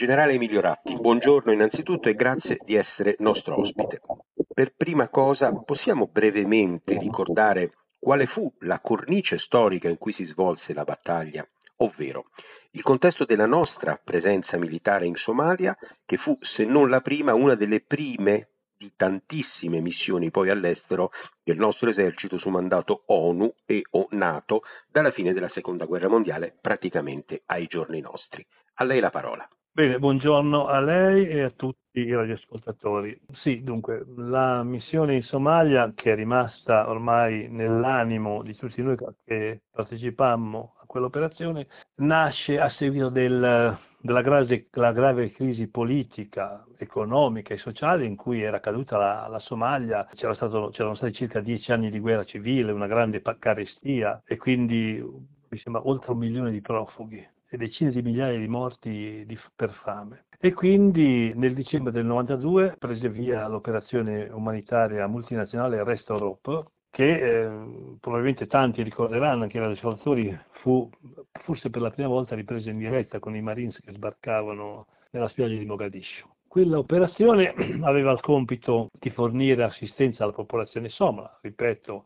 Generale Emilio Ratti, buongiorno innanzitutto e grazie di essere nostro ospite. Per prima cosa possiamo brevemente ricordare quale fu la cornice storica in cui si svolse la battaglia, ovvero il contesto della nostra presenza militare in Somalia, che fu, se non la prima, una delle prime di tantissime missioni poi all'estero del nostro esercito su mandato ONU e o NATO dalla fine della Seconda Guerra Mondiale praticamente ai giorni nostri. A lei la parola. Bene, buongiorno a lei e a tutti i radioascoltatori. Sì, dunque, la missione in Somalia, che è rimasta ormai nell'animo di tutti noi che partecipammo a quell'operazione, nasce a seguito della grave crisi politica, economica e sociale in cui era caduta la Somalia. C'erano stati circa 10 anni di guerra civile, una grande carestia e quindi mi sembra oltre 1 milione di profughi e decine di migliaia di morti per fame. E quindi nel dicembre del 92 prese via l'operazione umanitaria multinazionale Restore Hope, che probabilmente tanti ricorderanno, anche i radioascoltatori, fu forse per la prima volta ripresa in diretta con i Marines che sbarcavano nella spiaggia di Mogadiscio. Quella operazione aveva il compito di fornire assistenza alla popolazione somala, ripeto,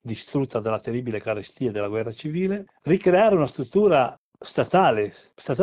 distrutta dalla terribile carestia della guerra civile, ricreare una struttura statale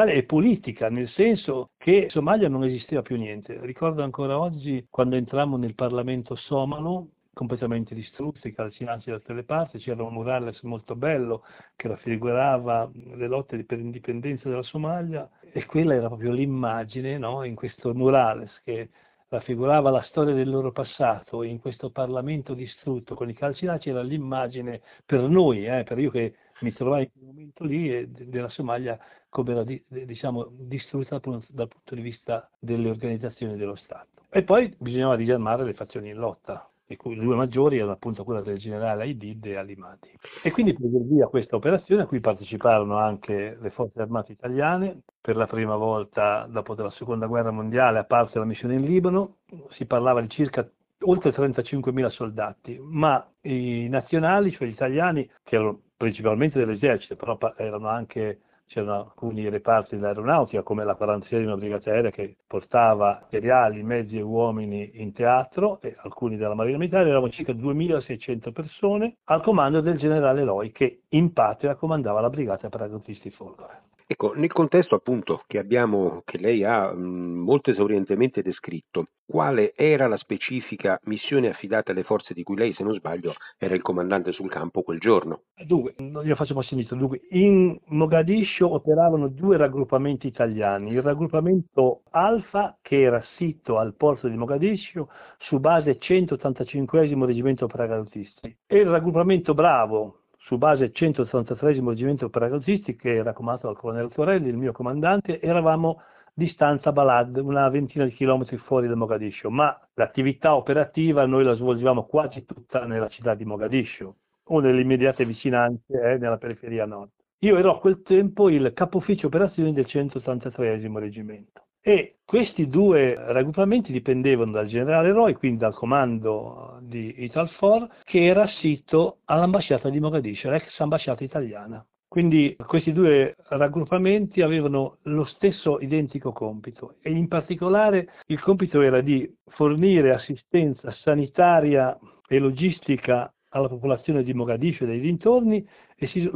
e politica, nel senso che in Somalia non esisteva più niente. Ricordo ancora oggi quando entrammo nel Parlamento somalo, completamente distrutti, calcinanti da tutte le parti, c'era un murales molto bello che raffigurava le lotte per l'indipendenza della Somalia e quella era proprio l'immagine, no? In questo murales che raffigurava la storia del loro passato, in questo Parlamento distrutto con i calcinanti, era l'immagine per noi, per io che mi trovai in quel momento lì, e della Somalia come era distrutta dal punto di vista delle organizzazioni dello Stato. E poi bisognava disarmare le fazioni in lotta, e cui le due maggiori erano appunto quella del generale Aidid e Alimati. E quindi prese via questa operazione a cui parteciparono anche le forze armate italiane per la prima volta dopo la Seconda Guerra Mondiale, a parte la missione in Libano. Si parlava di circa oltre 35.000 soldati, ma i nazionali, cioè gli italiani, che erano principalmente dell'esercito, però erano anche, c'erano alcuni reparti dell'aeronautica come la 46ª Brigata Aerea che portava materiali, mezzi e uomini in teatro, e alcuni della Marina Militare. Eravamo circa 2.600 persone al comando del generale Loi, che in patria comandava la Brigata Paracadutisti Folgore. Ecco, nel contesto appunto che lei ha molto esaurientemente descritto, quale era la specifica missione affidata alle forze di cui lei, se non sbaglio, era il comandante sul campo quel giorno? Dunque, io faccio un po' sinistro. Dunque, in Mogadiscio operavano 2 raggruppamenti italiani. Il raggruppamento Alfa, che era sito al porto di Mogadiscio su base 185 Reggimento Paracadutisti, e il raggruppamento Bravo, su base 183 Reggimento Paracadutisti, che era comandato dal colonnello Torelli, il mio comandante. Eravamo di stanza Balad, una ventina di chilometri fuori da Mogadiscio, ma l'attività operativa noi la svolgevamo quasi tutta nella città di Mogadiscio o nelle immediate vicinanze, nella periferia nord. Io ero a quel tempo il capufficio operazioni del 183 Reggimento. E questi 2 raggruppamenti dipendevano dal generale Roy, quindi dal comando di Italfor, che era sito all'ambasciata di Mogadiscio, l'ex ambasciata italiana. Quindi questi 2 raggruppamenti avevano lo stesso identico compito, e in particolare il compito era di fornire assistenza sanitaria e logistica alla popolazione di Mogadiscio e dei dintorni, e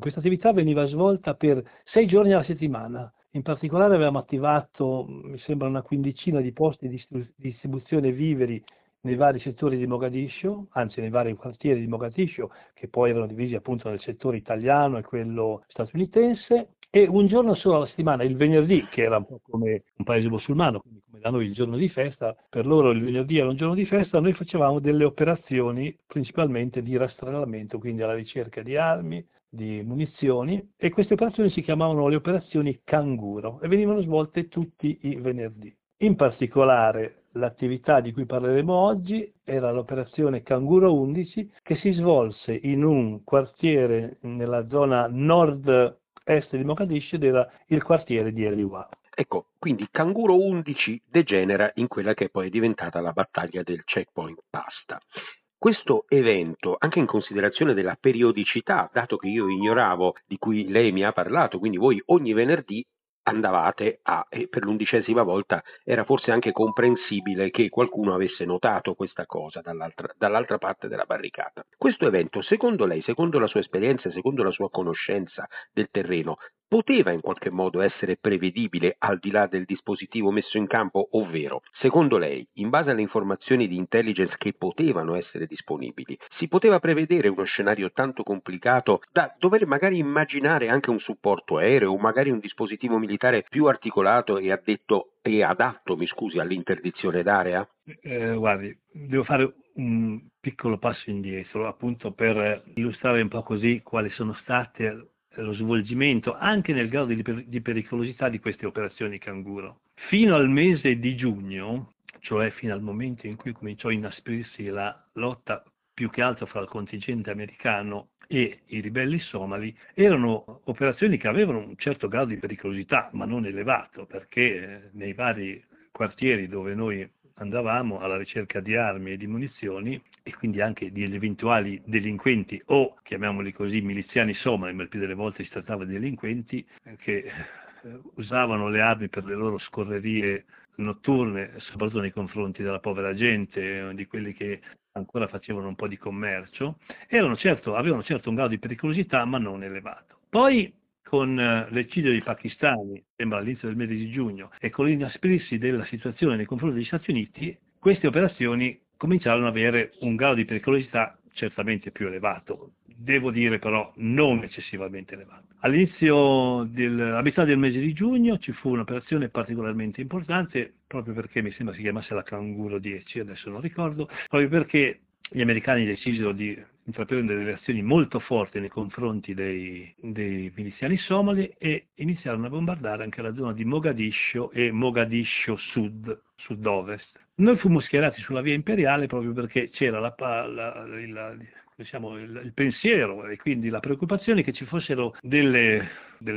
questa attività veniva svolta per 6 giorni alla settimana. In particolare avevamo attivato, mi sembra, una quindicina di posti di distribuzione viveri nei vari settori di Mogadiscio, anzi nei vari quartieri di Mogadiscio, che poi erano divisi appunto nel settore italiano e quello statunitense, e un giorno solo alla settimana, il venerdì, che era un po' come un paese musulmano, quindi come da noi il giorno di festa, per loro il venerdì era un giorno di festa. Noi facevamo delle operazioni principalmente di rastrellamento, quindi alla ricerca di armi, di munizioni, e queste operazioni si chiamavano le operazioni Canguro e venivano svolte tutti i venerdì. In particolare l'attività di cui parleremo oggi era l'operazione Canguro 11, che si svolse in un quartiere nella zona nord-est di Mogadiscio ed era il quartiere di Eliwa. Ecco, quindi Canguro 11 degenera in quella che poi è diventata la battaglia del Checkpoint Pasta. Questo evento, anche in considerazione della periodicità, dato che io ignoravo, di cui lei mi ha parlato, quindi voi ogni venerdì andavate a, e per l'11ª volta era forse anche comprensibile che qualcuno avesse notato questa cosa dall'altra parte della barricata. Questo evento, secondo lei, secondo la sua esperienza, secondo la sua conoscenza del terreno, poteva in qualche modo essere prevedibile al di là del dispositivo messo in campo, ovvero, secondo lei, in base alle informazioni di intelligence che potevano essere disponibili, si poteva prevedere uno scenario tanto complicato da dover magari immaginare anche un supporto aereo o magari un dispositivo militare più articolato e adatto, all'interdizione d'area? Guardi, devo fare un piccolo passo indietro, appunto per illustrare un po' così quali sono state lo svolgimento anche nel grado di pericolosità di queste operazioni Canguro. Fino al mese di giugno, cioè fino al momento in cui cominciò a inasprirsi la lotta più che altro fra il contingente americano e i ribelli somali, erano operazioni che avevano un certo grado di pericolosità, ma non elevato, perché nei vari quartieri dove noi andavamo alla ricerca di armi e di munizioni e quindi anche di eventuali delinquenti o, chiamiamoli così, miliziani somali, ma il più delle volte si trattava di delinquenti che usavano le armi per le loro scorrerie notturne, soprattutto nei confronti della povera gente, di quelli che ancora facevano un po' di commercio. Avevano certo un grado di pericolosità, ma non elevato. Poi, con l'eccidio dei pakistani, sembra all'inizio del mese di giugno, e con l'inasprirsi della situazione nei confronti degli Stati Uniti, queste operazioni cominciarono ad avere un grado di pericolosità certamente più elevato, devo dire però non eccessivamente elevato. A metà del mese di giugno ci fu un'operazione particolarmente importante, proprio perché mi sembra si chiamasse la Canguro 10, adesso non ricordo, proprio perché gli americani decisero di intraprendere delle azioni molto forti nei confronti dei miliziani somali e iniziarono a bombardare anche la zona di Mogadiscio e Mogadiscio sud-ovest. Noi fummo schierati sulla via imperiale proprio perché c'era il pensiero e quindi la preoccupazione che ci fossero delle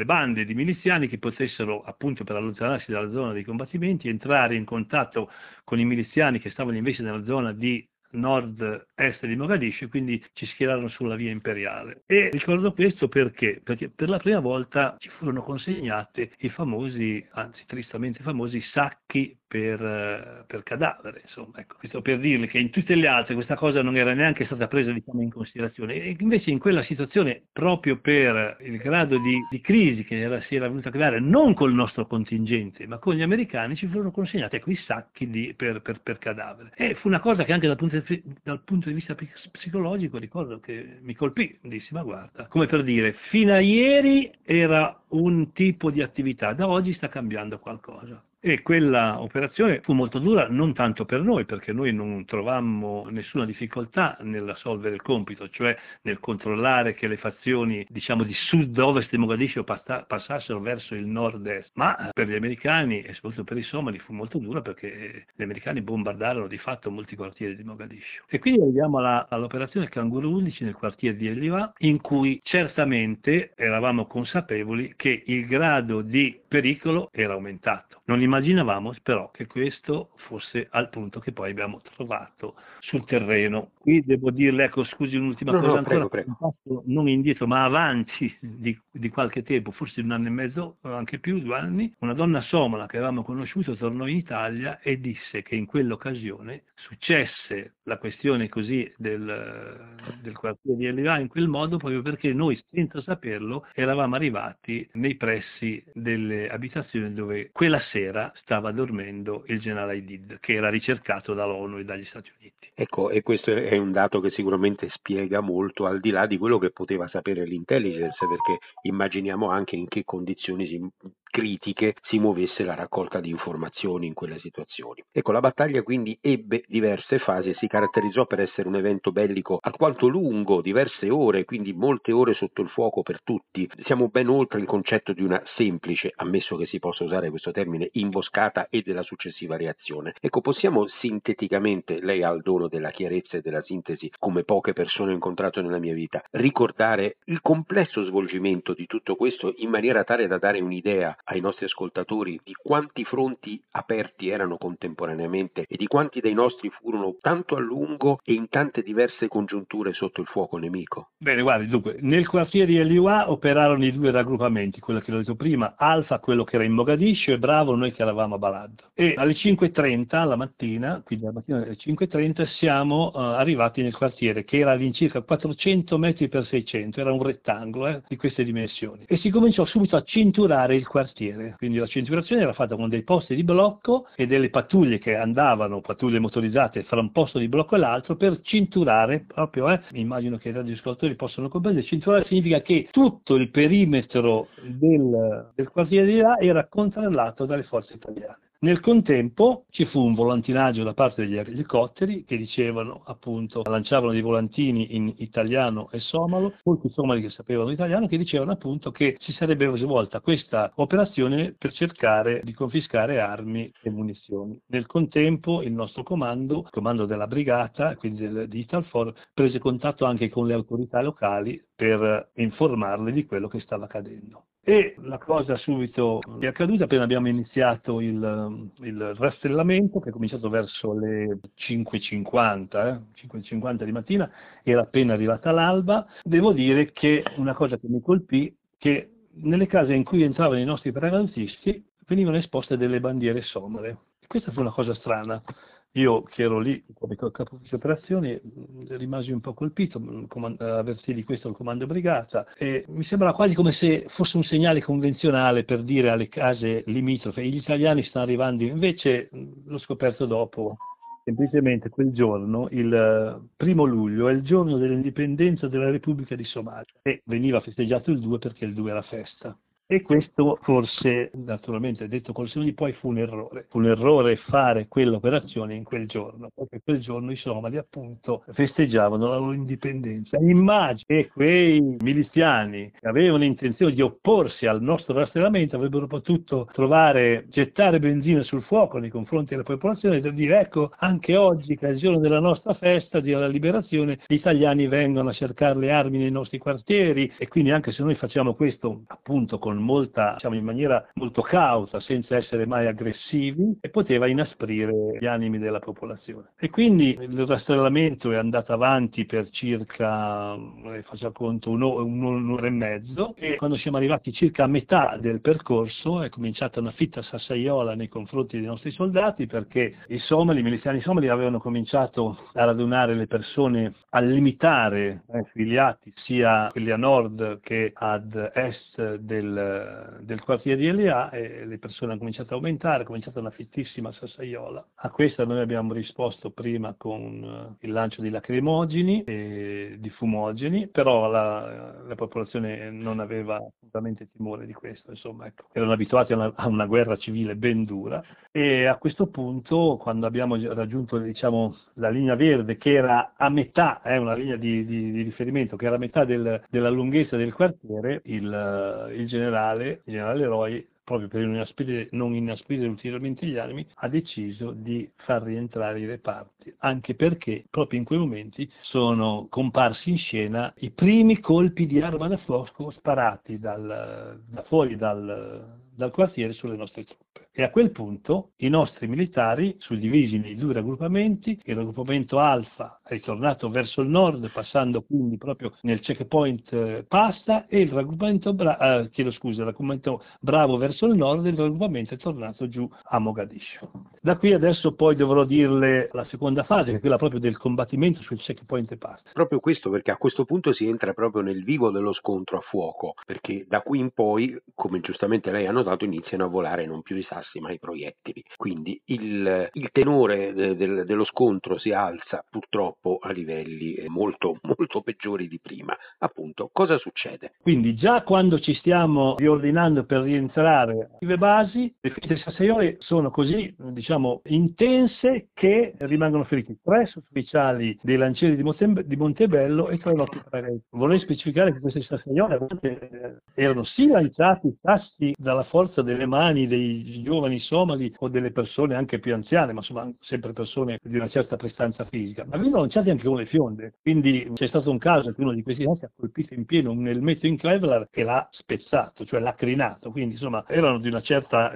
bande di miliziani che potessero, appunto per allontanarsi dalla zona dei combattimenti, entrare in contatto con i miliziani che stavano invece nella zona di nord-est di Mogadiscio, e quindi ci schierarono sulla via imperiale. E ricordo questo perché per la prima volta ci furono consegnate i famosi, anzi tristemente famosi, sacchi per cadavere, insomma, ecco. Questo per dirle che in tutte le altre questa cosa non era neanche stata presa, diciamo, in considerazione, e invece in quella situazione, proprio per il grado di crisi che si era venuta a creare non col nostro contingente ma con gli americani, ci furono consegnati quei sacchi per cadavere, e fu una cosa che anche dal punto di vista psicologico ricordo che mi colpì. Dissi: ma guarda, come per dire, fino a ieri era un tipo di attività, da oggi sta cambiando qualcosa. E quella operazione fu molto dura, non tanto per noi, perché noi non trovammo nessuna difficoltà nell'assolvere il compito, cioè nel controllare che le fazioni, diciamo, di sud-ovest di Mogadiscio passassero verso il nord-est, ma per gli americani e soprattutto per i somali fu molto dura, perché gli americani bombardarono di fatto molti quartieri di Mogadiscio. E quindi arriviamo all'operazione Canguro 11 nel quartiere di Eliwa, in cui certamente eravamo consapevoli che il grado di pericolo era aumentato. Non immaginavamo però che questo fosse al punto che poi abbiamo trovato sul terreno. Qui devo dirle, ecco, scusi, un'ultima cosa, prego. Un passo non indietro ma avanti di qualche tempo, forse un anno e mezzo o anche più, 2 anni, una donna somala che avevamo conosciuto tornò in Italia e disse che in quell'occasione successe la questione così del quartiere di Eliwa in quel modo, proprio perché noi, senza saperlo, eravamo arrivati nei pressi delle abitazioni dove quella sera stava dormendo il generale Aidid, che era ricercato dall'ONU e dagli Stati Uniti. Ecco, e questo è un dato che sicuramente spiega molto, al di là di quello che poteva sapere l'intelligence, perché immaginiamo anche in che condizioni critiche si muovesse la raccolta di informazioni in quelle situazioni. Ecco, la battaglia quindi ebbe diverse fasi e si caratterizzò per essere un evento bellico alquanto lungo, diverse ore, quindi molte ore sotto il fuoco per tutti. Siamo ben oltre il concetto di una semplice, ammesso che si possa usare questo termine, imboscata e della successiva reazione. Ecco, possiamo sinteticamente, lei ha il dono della chiarezza e della sintesi come poche persone ho incontrato nella mia vita, ricordare il complesso svolgimento di tutto questo in maniera tale da dare un'idea ai nostri ascoltatori di quanti fronti aperti erano contemporaneamente e di quanti dei nostri furono tanto a lungo e in tante diverse congiunture sotto il fuoco nemico? Bene, guardi, dunque, nel quartiere di Eliwa operarono i due raggruppamenti, quello che l'ho detto prima, Alfa, quello che era in Mogadiscio, e Bravo, noi che eravamo a Balad. E alle 5:30 la mattina, quindi la mattina alle 5:30, siamo arrivati nel quartiere, che era all'incirca 400 metri per 600, era un rettangolo di queste dimensioni, e si cominciò subito a cinturare il quartiere. Quindi la cinturazione era fatta con dei posti di blocco e delle pattuglie che andavano, pattuglie motorizzate, fra un posto di blocco e l'altro per cinturare, proprio, immagino che i radioascoltatori possono comprendere, cinturare significa che tutto il perimetro del quartiere di là era controllato dalle forze italiane. Nel contempo ci fu un volantinaggio da parte degli elicotteri che dicevano, appunto, lanciavano dei volantini in italiano e somalo, molti somali che sapevano italiano, che dicevano appunto che si sarebbe svolta questa operazione per cercare di confiscare armi e munizioni. Nel contempo il nostro comando, il comando della brigata, quindi di Italfor, prese contatto anche con le autorità locali per informarle di quello che stava accadendo. E la cosa subito è accaduta appena abbiamo iniziato il rastrellamento, che è cominciato verso le 5:50 di mattina, era appena arrivata l'alba. Devo dire che una cosa che mi colpì, che nelle case in cui entravano i nostri paracadutisti venivano esposte delle bandiere somale. Questa fu una cosa strana. Io, che ero lì come capo di operazioni, rimasi un po' colpito, avvertì di questo il comando brigata, e mi sembrava quasi come se fosse un segnale convenzionale per dire alle case limitrofe: gli italiani stanno arrivando. Invece l'ho scoperto dopo. Semplicemente quel giorno, il 1° luglio, è il giorno dell'indipendenza della Repubblica di Somalia, e veniva festeggiato il 2 perché il 2 era festa. E questo, forse, naturalmente detto col senno di poi, fu un errore fare quell'operazione in quel giorno, perché quel giorno i somali appunto festeggiavano la loro indipendenza. Immagino che quei miliziani che avevano intenzione di opporsi al nostro rastrellamento avrebbero potuto gettare benzina sul fuoco nei confronti della popolazione per dire: ecco, anche oggi, che è il giorno della nostra festa della liberazione, gli italiani vengono a cercare le armi nei nostri quartieri. E quindi, anche se noi facciamo questo appunto con molta, diciamo, in maniera molto cauta, senza essere mai aggressivi, e poteva inasprire gli animi della popolazione. E quindi il rastrellamento è andato avanti per circa, faccio conto, un'ora e mezzo, e quando siamo arrivati circa a metà del percorso è cominciata una fitta sassaiola nei confronti dei nostri soldati, perché i miliziani somali avevano cominciato a radunare le persone, a limitare i filiati, sia quelli a nord che ad est del quartiere di Elia, e le persone hanno cominciato a aumentare, è cominciata una fittissima sassaiola. A questa noi abbiamo risposto prima con il lancio di lacrimogeni e di fumogeni, però la popolazione non aveva assolutamente timore di questo, insomma, ecco. Erano abituati a una guerra civile ben dura, e a questo punto, quando abbiamo raggiunto, diciamo, la linea verde, che era a metà, una linea di riferimento che era a metà della lunghezza del quartiere, il generale Roy, proprio per non inasprire ulteriormente gli animi, ha deciso di far rientrare i reparti, anche perché proprio in quei momenti sono comparsi in scena i primi colpi di arma da fuoco sparati da fuori dal quartiere sulle nostre truppe. E a quel punto i nostri militari, suddivisi nei due raggruppamenti, il raggruppamento Alfa è ritornato verso il nord, passando quindi proprio nel checkpoint Pasta, e il raggruppamento Bravo verso il nord, e il raggruppamento è tornato giù a Mogadiscio. Da qui adesso poi dovrò dirle la seconda fase, che è quella proprio del combattimento sul checkpoint Pasta. Proprio questo, perché a questo punto si entra proprio nel vivo dello scontro a fuoco, perché da qui in poi, come giustamente lei ha notato, iniziano a volare non più i sassi ma i proiettili. Quindi il tenore dello scontro si alza, purtroppo, a livelli molto, molto peggiori di prima. Appunto, cosa succede? Quindi già quando ci stiamo riordinando per rientrare alle basi, le ferite sassaiole sono così, diciamo, intense che rimangono feriti 3 ufficiali dei Lancieri di Montebello e 3 nostri parenti. Vorrei specificare che queste sassaiole erano sì lanciati sassi dalla forza delle mani dei giovani somali o delle persone anche più anziane, ma insomma sempre persone di una certa prestanza fisica, ma venivano lanciati anche con le fionde. Quindi c'è stato un caso che uno di questi ragazzi ha colpito in pieno un elmetto in Kevlar che l'ha spezzato, cioè l'ha crinato, quindi insomma erano di una certa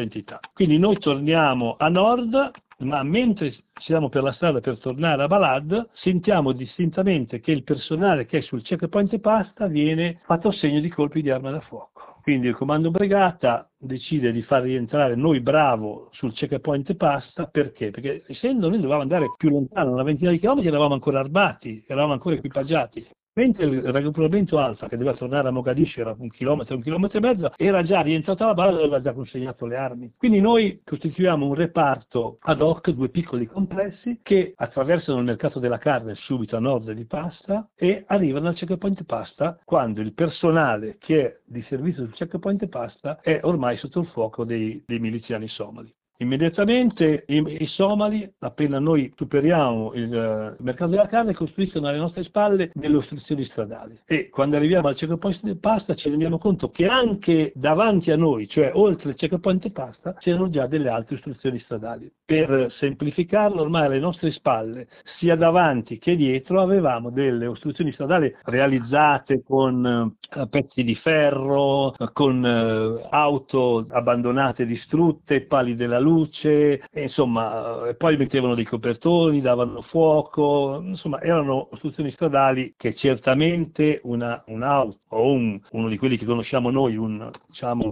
entità. Quindi noi torniamo a nord, ma mentre siamo per la strada per tornare a Balad, sentiamo distintamente che il personale che è sul checkpoint Pasta viene fatto segno di colpi di arma da fuoco. Quindi il comando Brigata decide di far rientrare noi Bravo sul checkpoint Pasta, perché? Perché essendo noi dovevamo andare più lontano, una ventina di chilometri, eravamo ancora armati, eravamo ancora equipaggiati. Mentre il raggruppamento Alfa, che doveva tornare a Mogadiscio, era un chilometro e mezzo, era già rientrato alla base e aveva già consegnato le armi. Quindi noi costituiamo un reparto ad hoc, due piccoli complessi, che attraversano il mercato della carne subito a nord di Pasta e arrivano al checkpoint Pasta, quando il personale che è di servizio sul checkpoint Pasta è ormai sotto il fuoco dei miliziani somali. Immediatamente i somali, appena noi superiamo il mercato della carne, costruiscono alle nostre spalle delle ostruzioni stradali, e quando arriviamo al checkpoint Pasta ci rendiamo conto che anche davanti a noi, cioè oltre il checkpoint Pasta, c'erano già delle altre ostruzioni stradali. Per semplificarlo, ormai alle nostre spalle, sia davanti che dietro, avevamo delle ostruzioni stradali realizzate con pezzi di ferro, con auto abbandonate, distrutte, pali della luce, insomma, poi mettevano dei copertoni, davano fuoco, insomma erano ostruzioni stradali che certamente un'auto o uno di quelli che conosciamo noi, un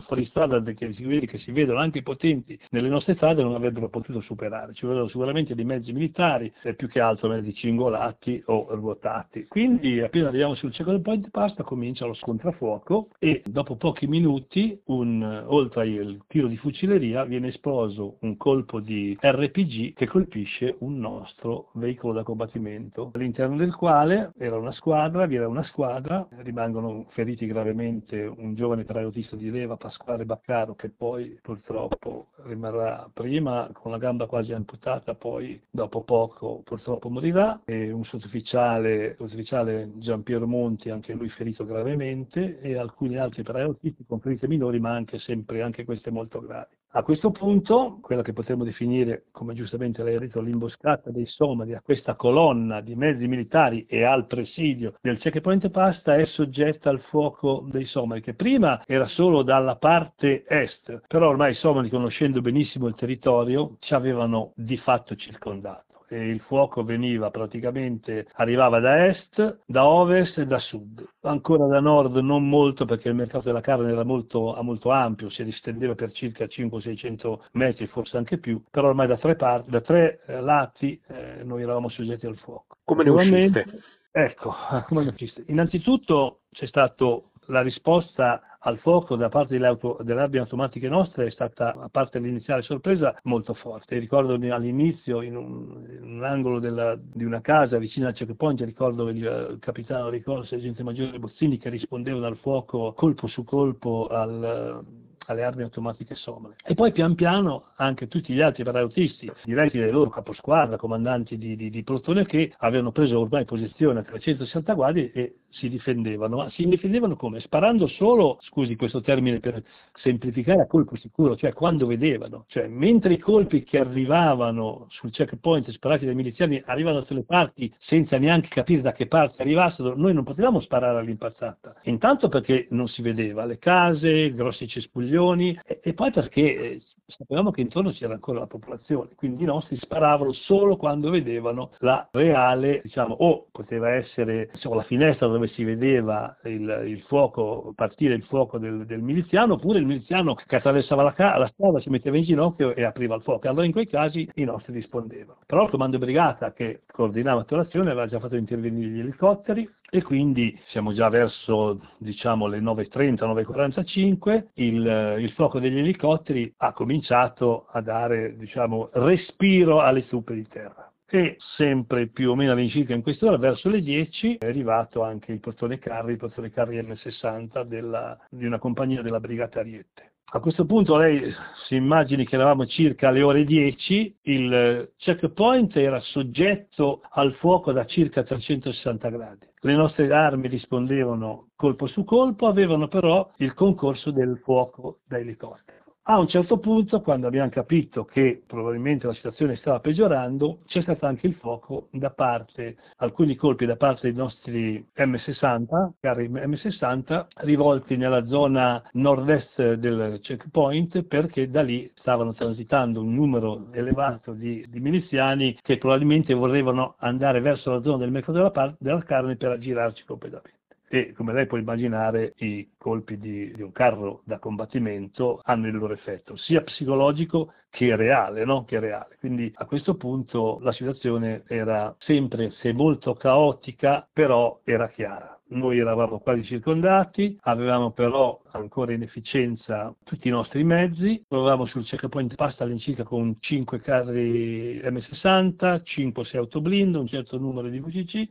fuoristrada che si vedono anche potenti nelle nostre strade, non avrebbero potuto superare. Ci volevano sicuramente dei mezzi militari, più che altro mezzi cingolati o ruotati. Quindi appena arriviamo sul checkpoint Pasta comincia lo scontrafuoco e dopo pochi minuti, oltre al tiro di fucileria, viene esploso un colpo di RPG che colpisce un nostro veicolo da combattimento, all'interno del quale vi era una squadra, rimangono feriti gravemente un giovane paracadutista di leva, Pasquale Baccaro, che poi purtroppo rimarrà prima con la gamba quasi amputata, poi dopo poco purtroppo morirà, e un sottufficiale Gian Piero Monti, anche lui ferito gravemente, e alcuni altri paracadutisti con ferite minori, ma anche queste molto gravi. A questo punto, quella che potremmo definire, come giustamente lei ha detto, l'imboscata dei somali a questa colonna di mezzi militari e al presidio del checkpoint Pasta, è soggetta al fuoco dei somali, che prima era solo dalla parte est, però ormai i somali, conoscendo benissimo il territorio, ci avevano di fatto circondato. E il fuoco arrivava da est, da ovest e da sud. Ancora da nord non molto, perché il mercato della carne era molto ampio, si distendeva per circa 500-600 metri, forse anche più, però ormai da tre lati noi eravamo soggetti al fuoco. Come ne usciste? Ecco, come ne usciste? Innanzitutto c'è stata la risposta al fuoco da parte delle armi automatiche nostre, è stata, a parte l'iniziale sorpresa, molto forte. Ricordo all'inizio, in un angolo di una casa vicino al checkpoint, ricordo il capitano Ricorso e il sergente maggiore Bozzini che rispondevano al fuoco colpo su colpo alle armi automatiche somale. E poi pian piano anche tutti gli altri paracadutisti, diretti dai loro caposquadra, comandanti di plotone, che avevano preso ormai posizione a 360 gradi e si difendevano. Ma si difendevano come? Sparando solo, scusi questo termine per semplificare, a colpo sicuro, cioè quando vedevano. Cioè mentre i colpi che arrivavano sul checkpoint sparati dai miliziani arrivano da tutte le parti senza neanche capire da che parte arrivassero, noi non potevamo sparare all'impazzata. Intanto perché non si vedeva le case, grossi cespuglioni, e poi perché sapevamo che intorno c'era ancora la popolazione, quindi i nostri sparavano solo quando vedevano la reale, o poteva essere la finestra dove si vedeva partire il fuoco del miliziano, oppure il miliziano che attraversava la strada, si metteva in ginocchio e apriva il fuoco. Allora in quei casi i nostri rispondevano. Però il comando Brigata che coordinava l'azione aveva già fatto intervenire gli elicotteri, e quindi siamo già verso le 9.30, 9.45, il fuoco degli elicotteri ha cominciato a dare respiro alle truppe di terra. E sempre più o meno all'incirca in quest'ora, verso le 10, è arrivato anche il portone carri M60 di una compagnia della Brigata Ariete. A questo punto lei si immagini che eravamo circa le ore 10, il checkpoint era soggetto al fuoco da circa 360 gradi. Le nostre armi rispondevano colpo su colpo, avevano però il concorso del fuoco da elicottero. A un certo punto, quando abbiamo capito che probabilmente la situazione stava peggiorando, c'è stato anche il fuoco da parte, alcuni colpi da parte dei nostri M60, carri M60 rivolti nella zona nord-est del checkpoint, perché da lì stavano transitando un numero elevato di miliziani che probabilmente volevano andare verso la zona del mercato della carne per aggirarci completamente. E come lei può immaginare, i colpi di un carro da combattimento hanno il loro effetto, sia psicologico che reale, no? Che reale. Quindi a questo punto la situazione era sempre, se molto caotica, però era chiara. Noi eravamo quasi circondati, avevamo però ancora in efficienza tutti i nostri mezzi, provavamo sul checkpoint Pasta all'incirca con 5 carri M60, 5-6 autoblindo, un certo numero di VCC,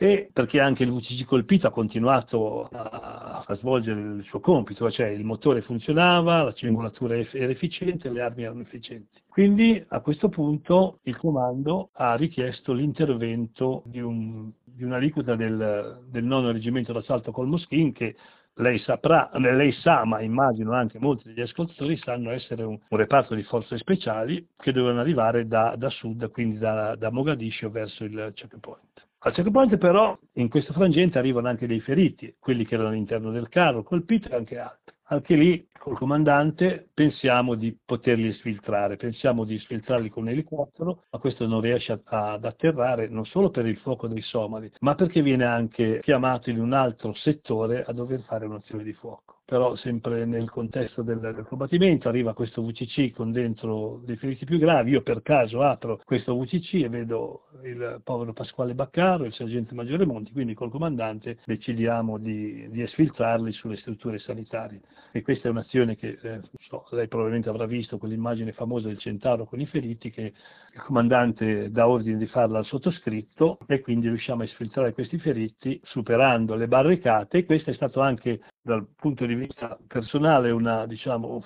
e perché anche il VCC colpito ha continuato a svolgere il suo compito, cioè il motore funzionava, la cingolatura era efficiente, le armi erano efficienti. Quindi a questo punto il comando ha richiesto l'intervento di un'aliquota del Nono Reggimento d'Assalto Col Moschin, che lei sa, ma immagino anche molti degli ascoltatori sanno essere un reparto di forze speciali che dovevano arrivare da sud, quindi da Mogadiscio verso il checkpoint. Al checkpoint però in questo frangente arrivano anche dei feriti, quelli che erano all'interno del carro colpito e anche altri. Anche lì col comandante pensiamo di poterli sfiltrare, pensiamo di sfiltrarli con un elicottero, ma questo non riesce ad atterrare non solo per il fuoco dei somali, ma perché viene anche chiamato in un altro settore a dover fare un'azione di fuoco. Però sempre nel contesto del combattimento arriva questo VCC con dentro dei feriti più gravi. Io per caso apro questo VCC e vedo il povero Pasquale Baccaro, il sergente maggiore Monti, quindi col comandante decidiamo di esfiltrarli sulle strutture sanitarie. E questa è un'azione che, lei probabilmente avrà visto quell'immagine famosa del Centauro con i feriti, che il comandante dà ordine di farla al sottoscritto, e quindi riusciamo a esfiltrare questi feriti superando le barricate. E questo è stato anche dal punto di vista personale una questione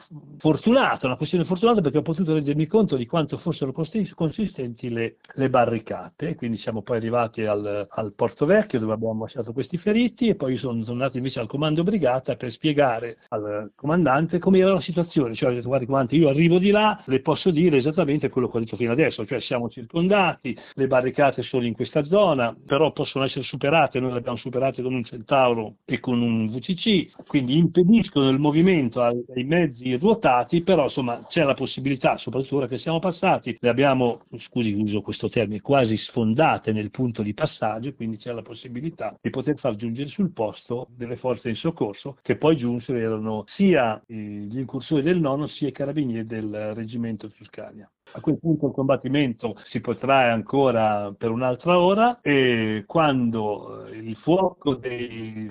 fortunata, perché ho potuto rendermi conto di quanto fossero consistenti le barricate, e quindi siamo poi arrivati al Porto Vecchio, dove abbiamo lasciato questi feriti, e poi sono tornato invece al comando brigata per spiegare al comandante come era la situazione. Cioè ho detto: guardi comandante, io arrivo di là, le posso dire esattamente quello che ho detto fino adesso, cioè siamo circondati, le barricate sono in questa zona, però possono essere superate, noi le abbiamo superate con un Centauro e con un VCC, quindi impediscono il movimento ai mezzi ruotati, però insomma c'è la possibilità, soprattutto ora che siamo passati, le abbiamo, scusi uso questo termine, quasi sfondate nel punto di passaggio, quindi c'è la possibilità di poter far giungere sul posto delle forze in soccorso, che poi giunsero, erano sia gli incursori del Nono sia i carabinieri del reggimento Tuscania. A quel punto il combattimento si protrae ancora per un'altra ora, e quando il fuoco dei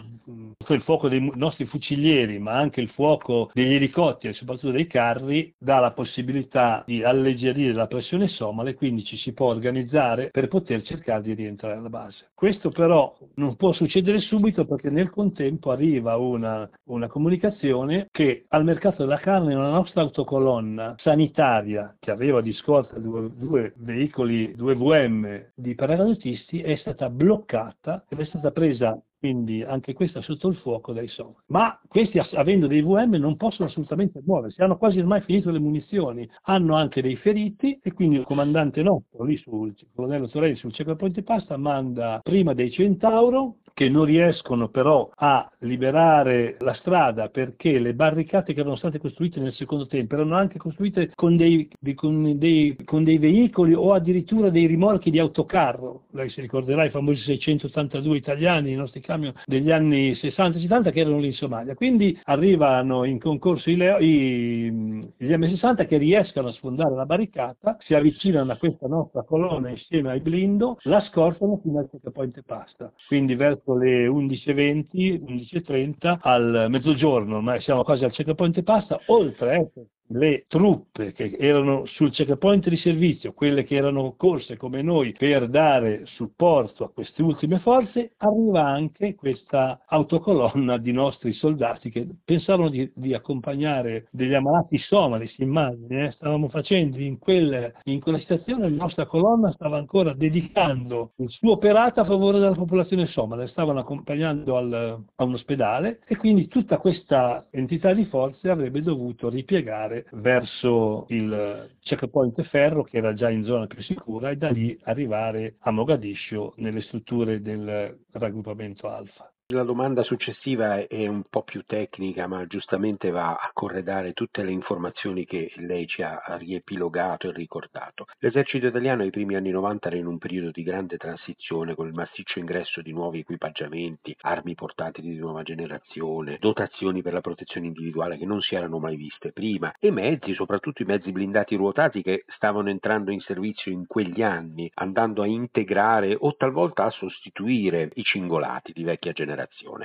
nostri fucilieri, ma anche il fuoco degli elicotteri, soprattutto dei carri, dà la possibilità di alleggerire la pressione somala, e quindi ci si può organizzare per poter cercare di rientrare alla base. Questo però non può succedere subito, perché nel contempo arriva una comunicazione che al mercato della carne una nostra autocolonna sanitaria, che aveva di scorta due veicoli, due VM di paracadutisti, è stata bloccata ed è stata presa, quindi anche questa sotto il fuoco dai somali. Ma questi, avendo dei VM, non possono assolutamente muoversi, hanno quasi ormai finito le munizioni, hanno anche dei feriti, e quindi il comandante nostro, lì sul colonnello Torelli, sul checkpoint Pasta, manda prima dei Centauro, che non riescono però a liberare la strada, perché le barricate che erano state costruite nel secondo tempo erano anche costruite con dei veicoli o addirittura dei rimorchi di autocarro. Lei si ricorderà i famosi 682 italiani, i nostri camion degli anni 60-70, che erano lì in Somalia. Quindi arrivano in concorso gli M60 che riescono a sfondare la barricata, si avvicinano a questa nostra colonna insieme ai blindo, la scortano fino al checkpoint Pasta. Quindi verso le 11:20, 11:30, al mezzogiorno, ma siamo quasi al checkpoint Pasta, oltre le truppe che erano sul checkpoint di servizio, quelle che erano corse come noi per dare supporto a queste ultime forze, arriva anche questa autocolonna di nostri soldati che pensavano di accompagnare degli ammalati somali, si immagina, stavamo facendo in quella situazione, la nostra colonna stava ancora dedicando il suo operato a favore della popolazione somala, stavano accompagnando a un ospedale, e quindi tutta questa entità di forze avrebbe dovuto ripiegare verso il checkpoint ferro, che era già in zona più sicura, e da lì arrivare a Mogadiscio nelle strutture del raggruppamento Alfa. La domanda successiva è un po' più tecnica, ma giustamente va a corredare tutte le informazioni che lei ci ha riepilogato e ricordato. L'esercito italiano ai primi anni 90 era in un periodo di grande transizione, con il massiccio ingresso di nuovi equipaggiamenti, armi portatili di nuova generazione, dotazioni per la protezione individuale che non si erano mai viste prima, e mezzi, soprattutto i mezzi blindati ruotati, che stavano entrando in servizio in quegli anni, andando a integrare o talvolta a sostituire i cingolati di vecchia generazione,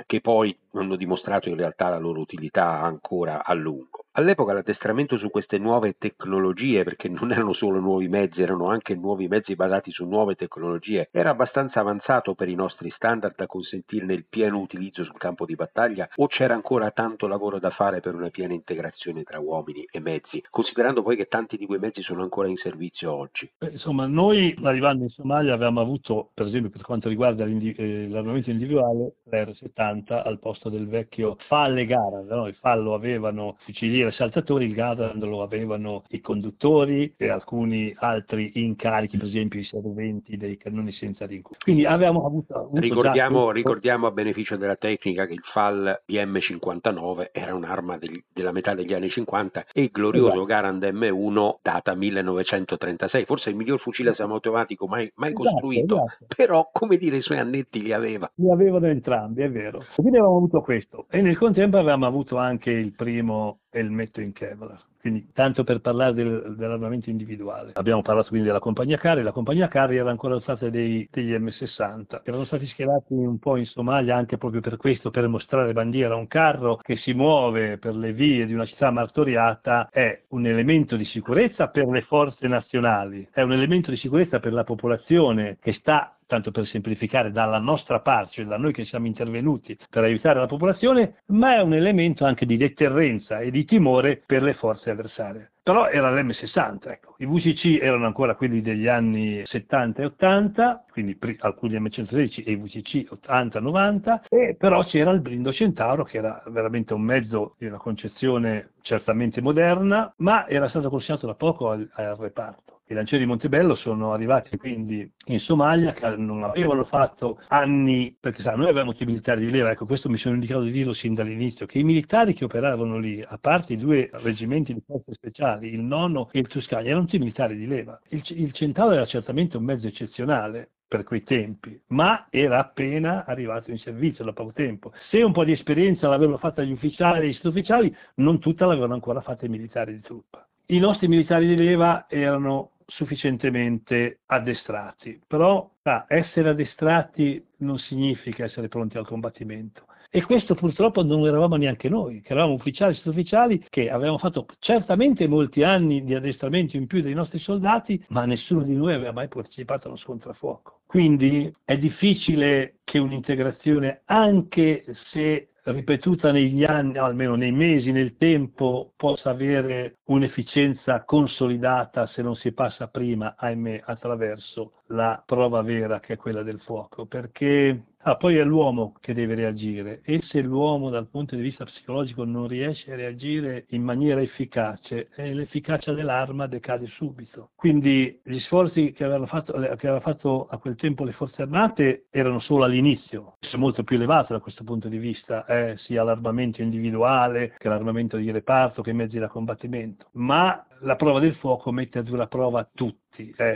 che poi hanno dimostrato in realtà la loro utilità ancora a lungo. All'epoca l'addestramento su queste nuove tecnologie, perché non erano solo nuovi mezzi, erano anche nuovi mezzi basati su nuove tecnologie, era abbastanza avanzato per i nostri standard da consentirne il pieno utilizzo sul campo di battaglia, o c'era ancora tanto lavoro da fare per una piena integrazione tra uomini e mezzi, considerando poi che tanti di quei mezzi sono ancora in servizio oggi? Insomma, noi arrivando in Somalia avevamo avuto, per esempio per quanto riguarda l'armamento individuale, l'R70 al posto del vecchio FAL e Garand, no? Il FAL lo avevano fucilieri e saltatori, il Garand lo avevano i conduttori e alcuni altri incarichi, per esempio i serventi dei cannoni senza rinculo. Quindi avevamo avuto ricordiamo a beneficio della tecnica che il FAL di M59 era un'arma della metà degli anni 50 e il glorioso Garand M1 data 1936, forse il miglior fucile semiautomatico mai costruito, però come dire i suoi annetti li aveva. Li avevano entrambi, è vero. Quindi avevamo avuto questo e nel contempo avevamo avuto anche il primo elmetto in Kevlar. Quindi tanto per parlare dell'armamento individuale. Abbiamo parlato quindi della compagnia carri, la compagnia carri era ancora alzata degli M60, erano stati schierati un po' in Somalia anche proprio per questo, per mostrare bandiera. Un carro che si muove per le vie di una città martoriata è un elemento di sicurezza per le forze nazionali, è un elemento di sicurezza per la popolazione che sta, tanto per semplificare, dalla nostra parte, cioè da noi che siamo intervenuti per aiutare la popolazione, ma è un elemento anche di deterrenza e di timore per le forze avversarie. Però era l'M60, ecco. I VCC erano ancora quelli degli anni 70 e 80, quindi alcuni M116 e i VCC 80-90, e però c'era il blindo Centauro, che era veramente un mezzo di una concezione certamente moderna, ma era stato consegnato da poco al reparto. I Lancieri di Montebello sono arrivati quindi in Somalia, che non avevano fatto anni, perché sa, noi avevamo i militari di leva, ecco questo mi sono indicato di dirlo sin dall'inizio, che i militari che operavano lì, a parte i due reggimenti di forze speciali, il Nono e il Tuscani, erano tutti militari di leva. Il Centauro era certamente un mezzo eccezionale per quei tempi, ma era appena arrivato in servizio da poco tempo. Se un po' di esperienza l'avevano fatta gli ufficiali e gli sottufficiali, non tutta l'avevano ancora fatta i militari di truppa. I nostri militari di leva erano sufficientemente addestrati, però essere addestrati non significa essere pronti al combattimento, e questo purtroppo non eravamo neanche noi, che eravamo ufficiali e sottufficiali, che avevamo fatto certamente molti anni di addestramento in più dei nostri soldati, ma nessuno di noi aveva mai partecipato a uno scontro a fuoco. Quindi è difficile che un'integrazione, anche se ripetuta negli anni, o almeno nei mesi, nel tempo, possa avere un'efficienza consolidata se non si passa prima, ahimè, attraverso la prova vera che è quella del fuoco, perché poi è l'uomo che deve reagire, e se l'uomo dal punto di vista psicologico non riesce a reagire in maniera efficace, l'efficacia dell'arma decade subito. Quindi gli sforzi che aveva fatto a quel tempo le forze armate erano solo all'inizio, è molto più elevato da questo punto di vista, sia l'armamento individuale che l'armamento di reparto che i mezzi da combattimento, ma la prova del fuoco mette a dura prova tutti,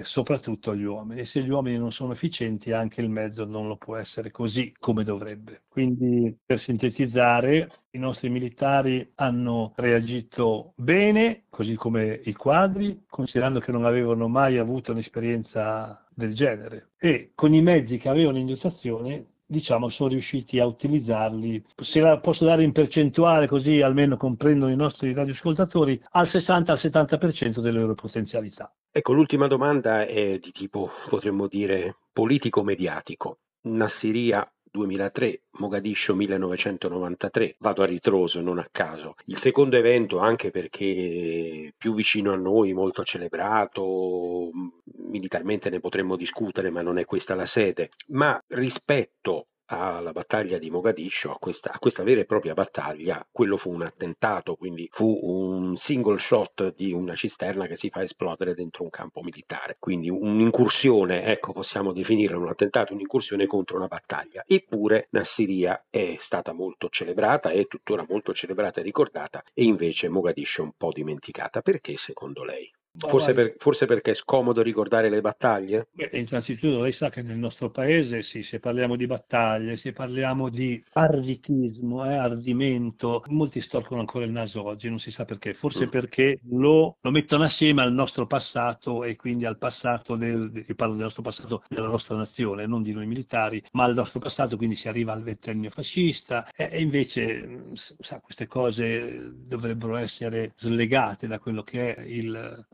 soprattutto gli uomini, e se gli uomini non sono efficienti anche il mezzo non lo può essere così come dovrebbe. Quindi, per sintetizzare, i nostri militari hanno reagito bene, così come i quadri, considerando che non avevano mai avuto un'esperienza del genere, e con i mezzi che avevano in dotazione diciamo sono riusciti a utilizzarli, se la posso dare in percentuale così almeno comprendono i nostri radioascoltatori, al 60-70% delle loro potenzialità. Ecco, l'ultima domanda è di tipo, potremmo dire, politico-mediatico. Nassirya 2003, Mogadiscio 1993, vado a ritroso, non a caso. Il secondo evento, anche perché più vicino a noi, molto celebrato, militarmente ne potremmo discutere, ma non è questa la sede. Ma rispetto alla battaglia di Mogadiscio, a questa vera e propria battaglia, quello fu un attentato, quindi fu un single shot di una cisterna che si fa esplodere dentro un campo militare, quindi un'incursione, ecco, possiamo definirla un attentato, un'incursione contro una battaglia. Eppure Nassirya è stata molto celebrata, è tuttora molto celebrata e ricordata, e invece Mogadiscio è un po' dimenticata. Perché, secondo lei? Forse perché è scomodo ricordare le battaglie? Beh, innanzitutto lei sa che nel nostro paese, sì, se parliamo di battaglie, se parliamo di arditismo, ardimento, molti storcono ancora il naso oggi, non si sa perché. Forse perché lo mettono assieme al nostro passato, e quindi al passato parlo del nostro passato, della nostra nazione, non di noi militari, ma al nostro passato, quindi si arriva al ventennio fascista, e invece, sa, queste cose dovrebbero essere slegate da quello che è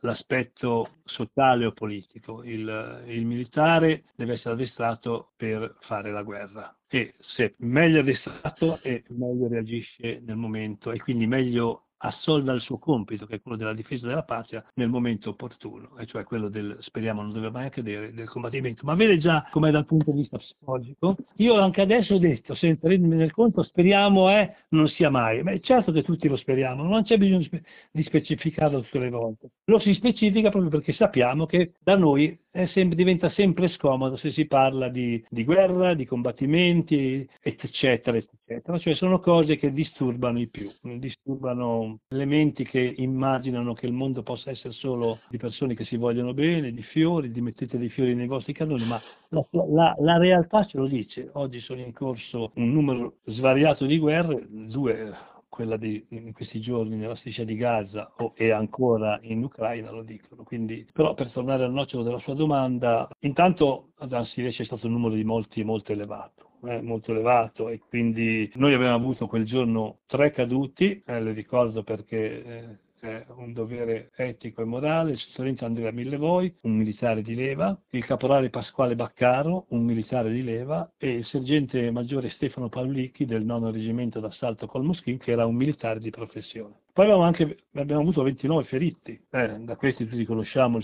l'aspetto sociale o politico. Il militare deve essere addestrato per fare la guerra, e se meglio addestrato è meglio reagisce nel momento, e quindi meglio assolva il suo compito, che è quello della difesa della patria, nel momento opportuno, e cioè quello del, speriamo non deve mai accadere, del combattimento. Ma vede già com'è dal punto di vista psicologico. Io anche adesso ho detto, senza rendermi nel conto, speriamo non sia mai. Ma è certo che tutti lo speriamo, non c'è bisogno di specificarlo tutte le volte. Lo si specifica proprio perché sappiamo che da noi diventa sempre scomodo se si parla di guerra, di combattimenti, eccetera, eccetera. Cioè sono cose che disturbano i più, disturbano elementi che immaginano che il mondo possa essere solo di persone che si vogliono bene, di fiori, di mettete dei fiori nei vostri cannoni, ma la realtà ce lo dice. Oggi sono in corso un numero svariato di guerre, due, quella in questi giorni nella striscia di Gaza e ancora in Ucraina, lo dicono. Quindi, però, per tornare al nocciolo della sua domanda, intanto ad Nassirya c'è stato un numero di morti molto elevato, e quindi noi abbiamo avuto quel giorno 3 caduti, le ricordo perché è un dovere etico e morale: il sottotenente Andrea Millevoi, un militare di leva, il caporale Pasquale Baccaro, un militare di leva, e il sergente maggiore Stefano Paulicchi del Nono Reggimento d'Assalto Col Moschin, che era un militare di professione. Poi abbiamo avuto 29 feriti, da questi tutti conosciamo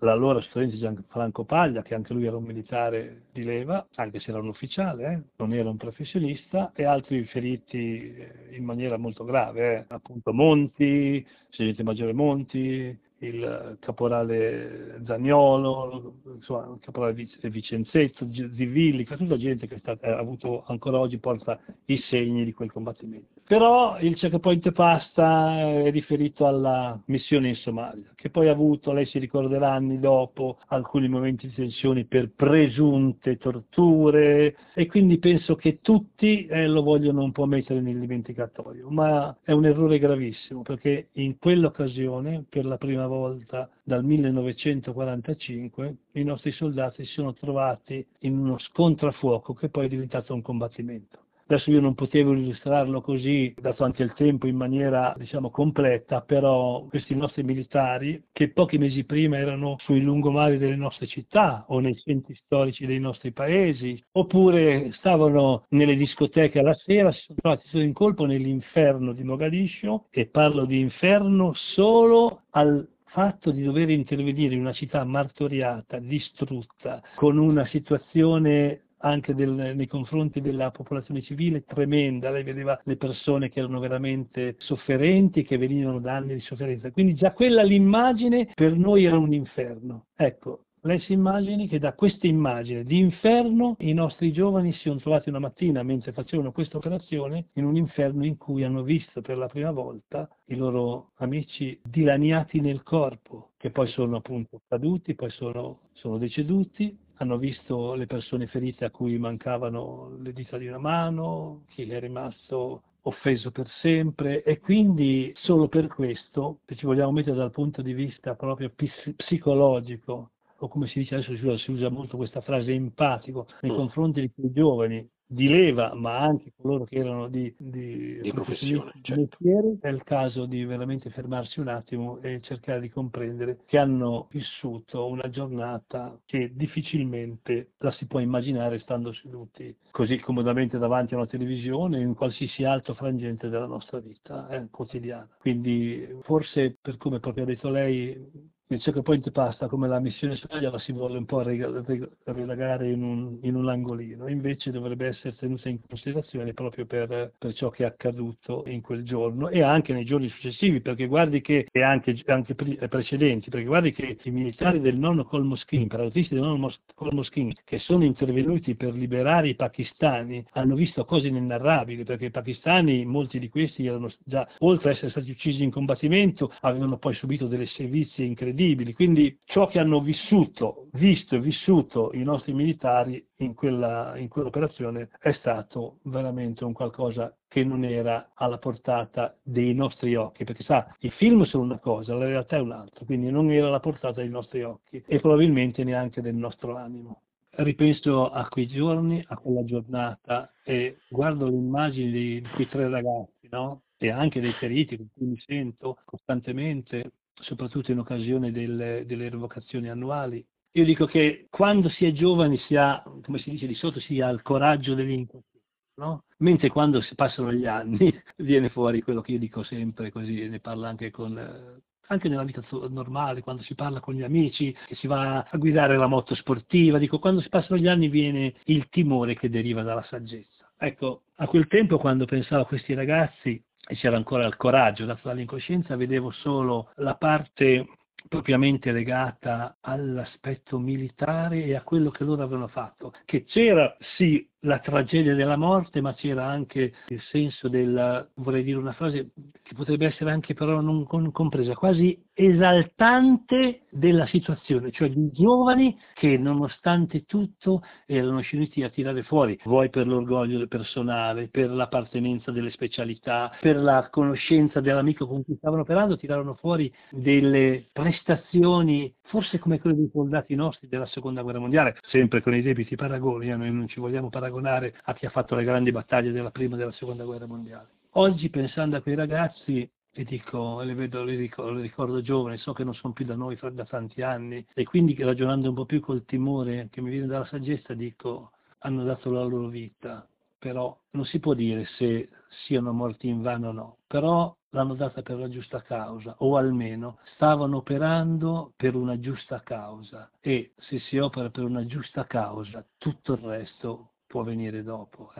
l'allora sottotenente Gianfranco Paglia, che anche lui era un militare di leva, anche se era un ufficiale, non era un professionista, e altri feriti in maniera molto grave, appunto Monti, sergente maggiore Monti, il caporale Zaniolo, insomma, il caporale Vicenzetto, Zivilli, tutta gente che ha avuto ancora oggi, porta i segni di quel combattimento. Però il Checkpoint Pasta è riferito alla missione in Somalia, che poi ha avuto, lei si ricorderà anni dopo, alcuni momenti di tensione per presunte torture, e quindi penso che tutti lo vogliono un po' mettere nel dimenticatoio, ma è un errore gravissimo, perché in quell'occasione, per la prima volta dal 1945, i nostri soldati si sono trovati in uno scontrafuoco che poi è diventato un combattimento. Adesso io non potevo illustrarlo così, dato anche il tempo, in maniera, diciamo, completa, però questi nostri militari, che pochi mesi prima erano sui lungomari delle nostre città o nei centri storici dei nostri paesi, oppure stavano nelle discoteche alla sera, si sono trovati solo in colpo nell'inferno di Mogadiscio, e parlo di inferno solo al fatto di dover intervenire in una città martoriata, distrutta, con una situazione anche nei confronti della popolazione civile tremenda. Lei vedeva le persone che erano veramente sofferenti, che venivano da anni di sofferenza, quindi già quella, l'immagine per noi era un inferno. Ecco, lei si immagini che da questa immagine di inferno i nostri giovani si sono trovati una mattina, mentre facevano questa operazione, in un inferno in cui hanno visto per la prima volta i loro amici dilaniati nel corpo, che poi sono appunto caduti, poi sono deceduti. Hanno visto le persone ferite a cui mancavano le dita di una mano, chi è rimasto offeso per sempre, e quindi solo per questo, se ci vogliamo mettere dal punto di vista proprio psicologico o come si dice adesso, si usa molto questa frase, empatico nei confronti dei più giovani, di leva, ma anche coloro che erano di professione, certo. È il caso di veramente fermarsi un attimo e cercare di comprendere che hanno vissuto una giornata che difficilmente la si può immaginare stando seduti così comodamente davanti a una televisione in qualsiasi altro frangente della nostra vita quotidiana. Quindi forse, per come proprio ha detto lei, il Checkpoint Pasta, come la missione Somalia, la si vuole un po' relegare in un angolino, invece dovrebbe essere tenuta in considerazione proprio per ciò che è accaduto in quel giorno e anche nei giorni successivi, perché guardi che, e anche precedenti, perché guardi che i militari del Nono Col Moschin, paracadutisti del Nono Col Moschin, che sono intervenuti per liberare i pakistani, hanno visto cose inenarrabili, perché i pakistani, molti di questi erano già, oltre a essere stati uccisi in combattimento, avevano poi subito delle sevizie incredibili. Quindi ciò che hanno visto e vissuto i nostri militari in quell'operazione è stato veramente un qualcosa che non era alla portata dei nostri occhi, perché sa, i film sono una cosa, la realtà è un'altra, quindi non era alla portata dei nostri occhi e probabilmente neanche del nostro animo. Ripenso a quei giorni, a quella giornata, e guardo le immagini di quei tre ragazzi, no? E anche dei feriti con cui mi sento costantemente, soprattutto in occasione delle revocazioni annuali. Io dico che quando si è giovani si ha, come si dice di sotto, si ha il coraggio dell'incontro, no? Mentre quando si passano gli anni viene fuori quello che io dico sempre così, ne parlo anche anche nella vita normale, quando si parla con gli amici, che si va a guidare la moto sportiva, dico, quando si passano gli anni viene il timore che deriva dalla saggezza. Ecco, a quel tempo quando pensavo a questi ragazzi, e c'era ancora il coraggio dato dall'incoscienza, vedevo solo la parte propriamente legata all'aspetto militare e a quello che loro avevano fatto, che c'era sì la tragedia della morte, ma c'era anche il senso del, vorrei dire una frase che potrebbe essere anche però non compresa, quasi esaltante della situazione, cioè di giovani che nonostante tutto erano riusciti a tirare fuori, vuoi per l'orgoglio del personale, per l'appartenenza delle specialità, per la conoscenza dell'amico con cui stavano operando, tirarono fuori delle prestazioni forse come quelle dei soldati nostri della Seconda Guerra Mondiale, sempre con i debiti paragoni, noi non ci vogliamo paragonare a chi ha fatto le grandi battaglie della Prima e della Seconda Guerra Mondiale. Oggi, pensando a quei ragazzi, e dico, li ricordo giovani, so che non sono più da noi da tanti anni, e quindi ragionando un po' più col timore che mi viene dalla saggezza, dico, hanno dato la loro vita, però non si può dire se siano morti in vano o no, però l'hanno data per la giusta causa, o almeno stavano operando per una giusta causa, e se si opera per una giusta causa tutto il resto può venire dopo.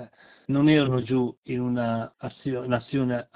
Non erano giù in un'azione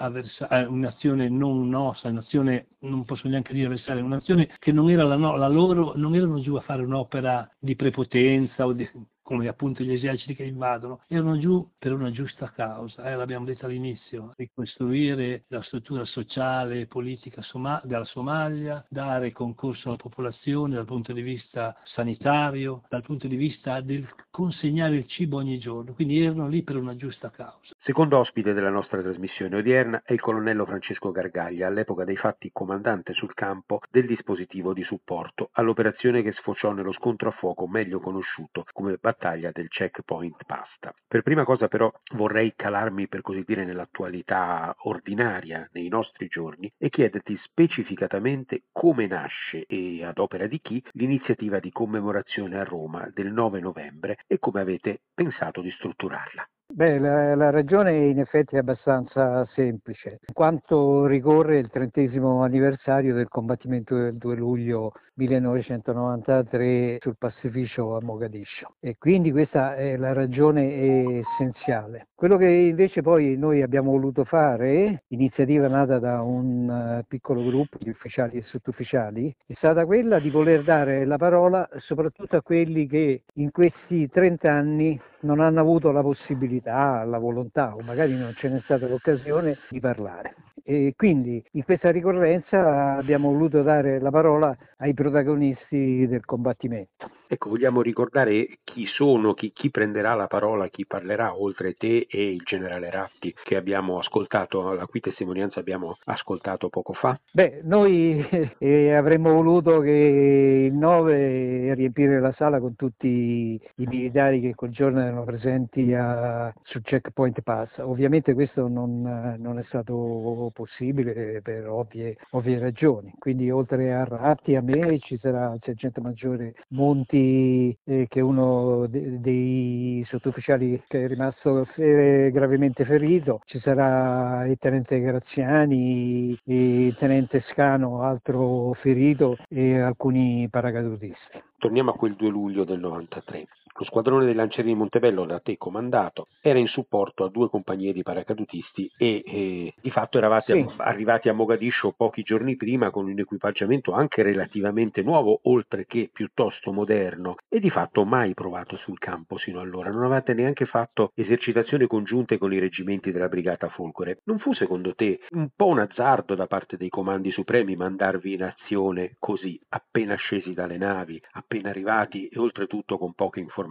non nostra, un'azione, non posso neanche dire avversaria, un'azione che non era la loro, non erano giù a fare un'opera di prepotenza o di, come appunto gli eserciti che invadono, erano giù per una giusta causa, l'abbiamo detto all'inizio, ricostruire la struttura sociale e politica della Somalia, dare concorso alla popolazione dal punto di vista sanitario, dal punto di vista del consegnare il cibo ogni giorno, quindi erano lì per una giusta causa. Secondo ospite della nostra trasmissione odierna è il colonnello Francesco Gargaglia, all'epoca dei fatti comandante sul campo del dispositivo di supporto all'operazione che sfociò nello scontro a fuoco meglio conosciuto come battaglia del Checkpoint Pasta. Per prima cosa però vorrei calarmi, per così dire, nell'attualità ordinaria, nei nostri giorni, e chiederti specificatamente come nasce e ad opera di chi l'iniziativa di commemorazione a Roma del 9 novembre e come avete pensato di strutturarla. Beh, la ragione in effetti è abbastanza semplice, in quanto ricorre il 30° anniversario del combattimento del 2 luglio 1993 sul pacificio a Mogadiscio, e quindi questa è la ragione essenziale. Quello che invece poi noi abbiamo voluto fare, iniziativa nata da un piccolo gruppo di ufficiali e sottufficiali, è stata quella di voler dare la parola soprattutto a quelli che in questi 30 anni non hanno avuto la possibilità, la volontà, o magari non ce n'è stata l'occasione di parlare. E quindi in questa ricorrenza abbiamo voluto dare la parola ai protagonisti del combattimento. Ecco, vogliamo ricordare chi sono, chi prenderà la parola, chi parlerà oltre te e il generale Ratti che abbiamo ascoltato, la cui testimonianza abbiamo ascoltato poco fa? Beh, noi avremmo voluto che il 9 riempire la sala con tutti i militari che quel giorno erano presenti sul Checkpoint Pasta. Ovviamente questo non è stato possibile per ovvie ragioni, quindi oltre a Ratti, a me ci sarà il sergente maggiore Monti, che è uno dei sottufficiali che è rimasto gravemente ferito, ci sarà il tenente Graziani, il tenente Scano, altro ferito, e alcuni paracadutisti. Torniamo a quel 2 luglio del 93. Lo squadrone dei Lancieri di Montebello, da te comandato, era in supporto a 2 compagnie di paracadutisti e di fatto eravate arrivati a Mogadiscio pochi giorni prima con un equipaggiamento anche relativamente nuovo, oltre che piuttosto moderno, e di fatto mai provato sul campo sino allora. Non avevate neanche fatto esercitazioni congiunte con i reggimenti della Brigata Folgore. Non fu secondo te un po' un azzardo da parte dei comandi supremi mandarvi in azione così, appena scesi dalle navi, appena arrivati e oltretutto con poche informazioni?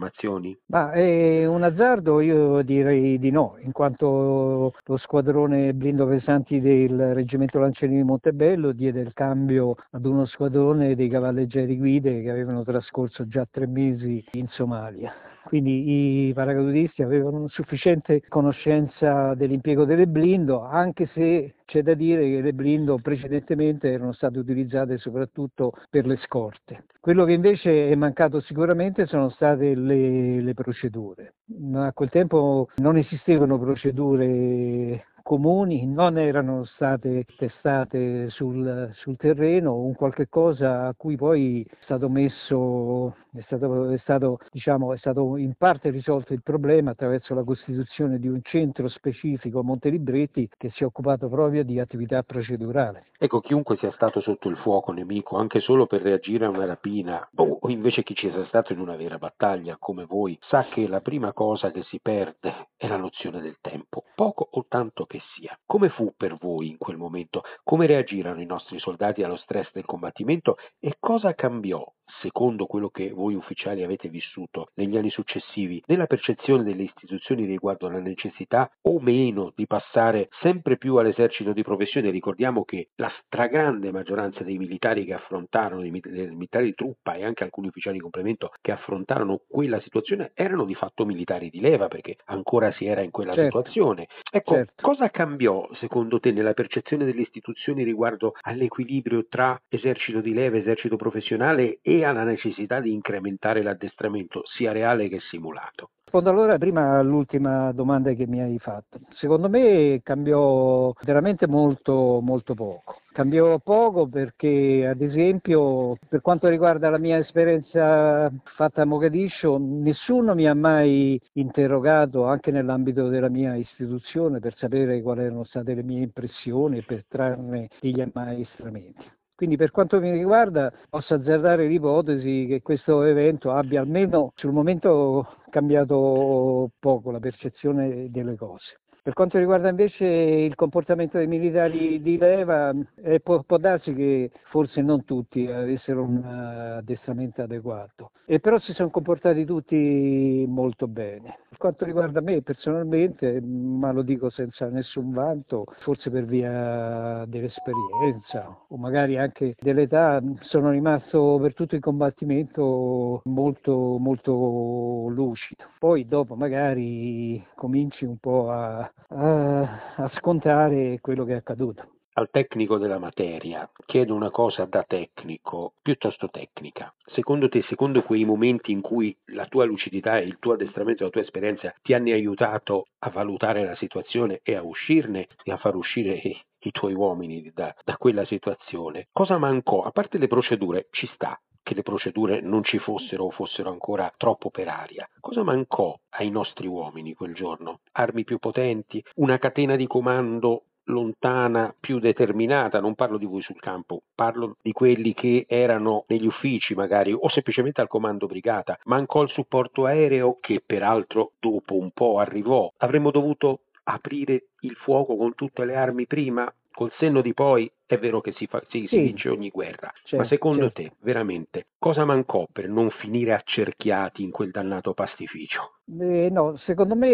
Ma è un azzardo? Io direi di no, in quanto lo squadrone blindo pesanti del reggimento Lancieri di Montebello diede il cambio ad uno squadrone dei cavalleggeri guide che avevano trascorso già 3 mesi in Somalia. Quindi i paracadutisti avevano sufficiente conoscenza dell'impiego delle blindo, anche se c'è da dire che le blindo precedentemente erano state utilizzate soprattutto per le scorte. Quello che invece è mancato sicuramente sono state le procedure. A quel tempo non esistevano procedure comuni, non erano state testate sul terreno, un qualche cosa a cui poi è stato in parte risolto il problema attraverso la costituzione di un centro specifico a Montelibretti che si è occupato proprio di attività procedurale. Ecco, chiunque sia stato sotto il fuoco nemico, anche solo per reagire a una rapina, o invece chi ci sia stato in una vera battaglia come voi, sa che la prima cosa che si perde è la nozione del tempo, poco o tanto che sia. Come fu per voi in quel momento? Come reagirono i nostri soldati allo stress del combattimento e cosa cambiò, secondo quello che voi ufficiali avete vissuto negli anni successivi, nella percezione delle istituzioni riguardo alla necessità o meno di passare sempre più all'esercito di professione? Ricordiamo che la stragrande maggioranza dei militari che affrontarono, dei militari di truppa e anche alcuni ufficiali di complemento che affrontarono quella situazione, erano di fatto militari di leva, perché ancora si era in quella situazione. Ecco, cosa cambiò secondo te nella percezione delle istituzioni riguardo all'equilibrio tra esercito di leva, esercito professionale e alla necessità di incrementare l'addestramento sia reale che simulato? Allora, prima l'ultima domanda che mi hai fatto. Secondo me cambiò veramente molto, molto poco. Cambiò poco perché, ad esempio, per quanto riguarda la mia esperienza fatta a Mogadiscio, nessuno mi ha mai interrogato, anche nell'ambito della mia istituzione, per sapere quali erano state le mie impressioni e per trarne degli ammaestramenti. Quindi per quanto mi riguarda posso azzardare l'ipotesi che questo evento abbia almeno sul momento cambiato poco la percezione delle cose. Per quanto riguarda invece il comportamento dei militari di leva, può darsi che forse non tutti avessero un addestramento adeguato, però si sono comportati tutti molto bene. Per quanto riguarda me personalmente, ma lo dico senza nessun vanto, forse per via dell'esperienza o magari anche dell'età, sono rimasto per tutto il combattimento molto, molto lucido. Poi dopo magari cominci un po' a scontare quello che è accaduto. Al tecnico della materia chiedo una cosa da tecnico, piuttosto tecnica. Secondo te, secondo quei momenti in cui la tua lucidità e il tuo addestramento, la tua esperienza ti hanno aiutato a valutare la situazione e a uscirne e a far uscire i tuoi uomini da quella situazione, cosa mancò? A parte le procedure, ci sta che le procedure non ci fossero o fossero ancora troppo per aria. Cosa mancò ai nostri uomini quel giorno? Armi più potenti, una catena di comando lontana, più determinata? Non parlo di voi sul campo, parlo di quelli che erano negli uffici magari o semplicemente al comando brigata. Mancò il supporto aereo che peraltro dopo un po' arrivò. Avremmo dovuto aprire il fuoco con tutte le armi prima, col senno di poi È vero che si vince ogni guerra, certo, ma secondo te veramente cosa mancò per non finire accerchiati in quel dannato pastificio? No, secondo me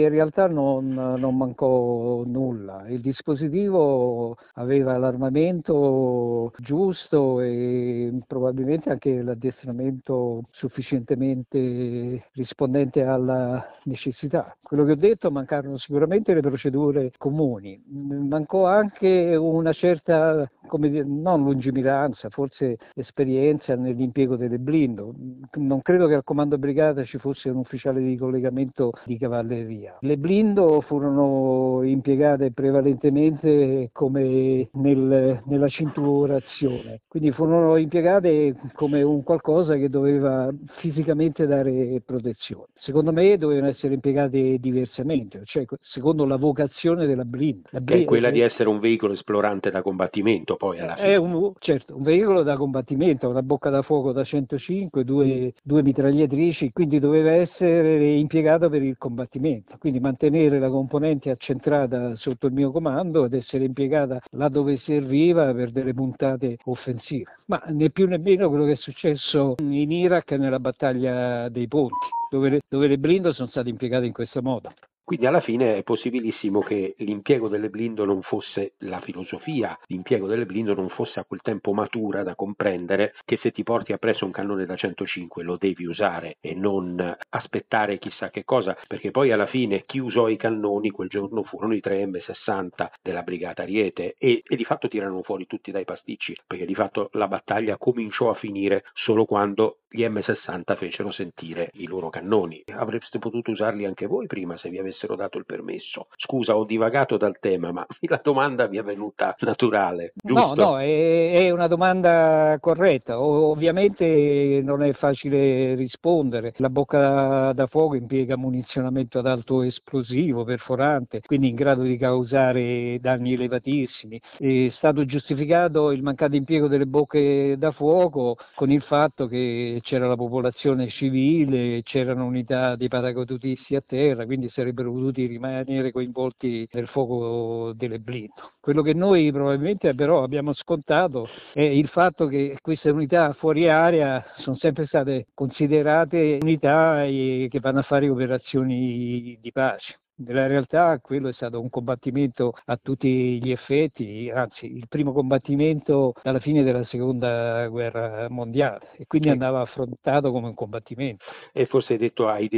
in realtà non mancò nulla. Il dispositivo aveva l'armamento giusto e probabilmente anche l'addestramento sufficientemente rispondente alla necessità. Quello che ho detto, mancarono sicuramente le procedure comuni, mancò anche una certa, come dire, non lungimiranza, forse esperienza nell'impiego delle blindo. Non credo che al comando brigata ci fosse un ufficiale di collegamento di cavalleria. Le blindo furono impiegate prevalentemente come nella cinturazione, quindi furono impiegate come un qualcosa che doveva fisicamente dare protezione. Secondo me dovevano essere impiegate diversamente, cioè secondo la vocazione della blindo. Che è quella di essere un veicolo esplorante da combattimento, poi alla fine. È un veicolo da combattimento, una bocca da fuoco da 105, due mitragliatrici, quindi doveva essere impiegata per il combattimento, quindi mantenere la componente accentrata sotto il mio comando ed essere impiegata là dove serviva per delle puntate offensive. Ma né più né meno quello che è successo in Iraq nella battaglia dei ponti, dove le blindo sono state impiegate in questo modo. Quindi alla fine è possibilissimo che l'impiego delle blindo non fosse la filosofia, l'impiego delle blindo non fosse a quel tempo matura da comprendere che se ti porti appresso un cannone da 105 lo devi usare e non aspettare chissà che cosa, perché poi alla fine chi usò i cannoni quel giorno furono i 3 M60 della Brigata Ariete e di fatto tirarono fuori tutti dai pasticci, perché di fatto la battaglia cominciò a finire solo quando gli M60 fecero sentire i loro cannoni. Avreste potuto usarli anche voi prima se vi avessero dato il permesso. Scusa, ho divagato dal tema, ma la domanda mi è venuta naturale, giusto? No, è una domanda corretta. Ovviamente non è facile rispondere. La bocca da fuoco impiega munizionamento ad alto esplosivo, perforante, quindi in grado di causare danni elevatissimi. È stato giustificato il mancato impiego delle bocche da fuoco con il fatto che c'era la popolazione civile, c'erano unità di paracadutisti a terra, quindi sarebbero potuti rimanere coinvolti nel fuoco delle blindo. Quello che noi probabilmente però abbiamo scontato è il fatto che queste unità fuori area sono sempre state considerate unità che vanno a fare operazioni di pace. Nella realtà quello è stato un combattimento a tutti gli effetti, anzi il primo combattimento alla fine della seconda guerra mondiale e quindi andava affrontato come un combattimento. E forse hai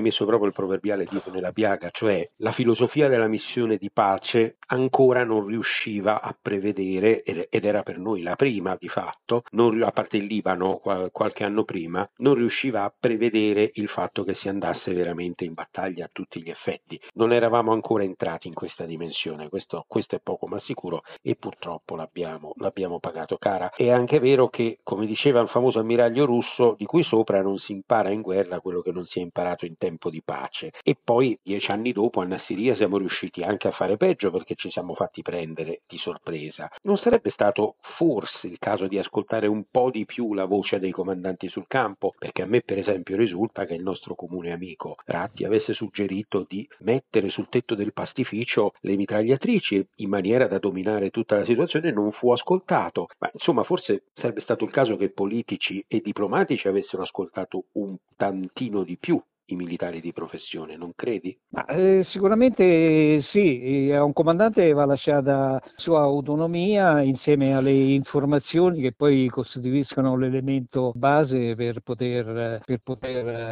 messo proprio il proverbiale dito nella piaga, cioè la filosofia della missione di pace ancora non riusciva a prevedere, ed era per noi la prima di fatto, a parte il Libano qualche anno prima, non riusciva a prevedere il fatto che si andasse veramente in battaglia a tutti gli effetti. Non eravamo ancora entrati in questa dimensione, questo è poco ma sicuro, e purtroppo l'abbiamo pagato cara. È anche vero che, come diceva il famoso ammiraglio russo, di cui sopra non si impara in guerra quello che non si è imparato in tempo di pace. E poi 10 anni dopo a Nassirya siamo riusciti anche a fare peggio, perché ci siamo fatti prendere di sorpresa. Non sarebbe stato forse il caso di ascoltare un po' di più la voce dei comandanti sul campo? Perché a me per esempio risulta che il nostro comune amico Ratti avesse suggerito di mettere sul tetto del pastificio le mitragliatrici in maniera da dominare tutta la situazione. Non fu ascoltato, ma insomma forse sarebbe stato il caso che politici e diplomatici avessero ascoltato un tantino di più i militari di professione, non credi? Ma, sicuramente sì, a un comandante va lasciata sua autonomia insieme alle informazioni che poi costituiscono l'elemento base per poter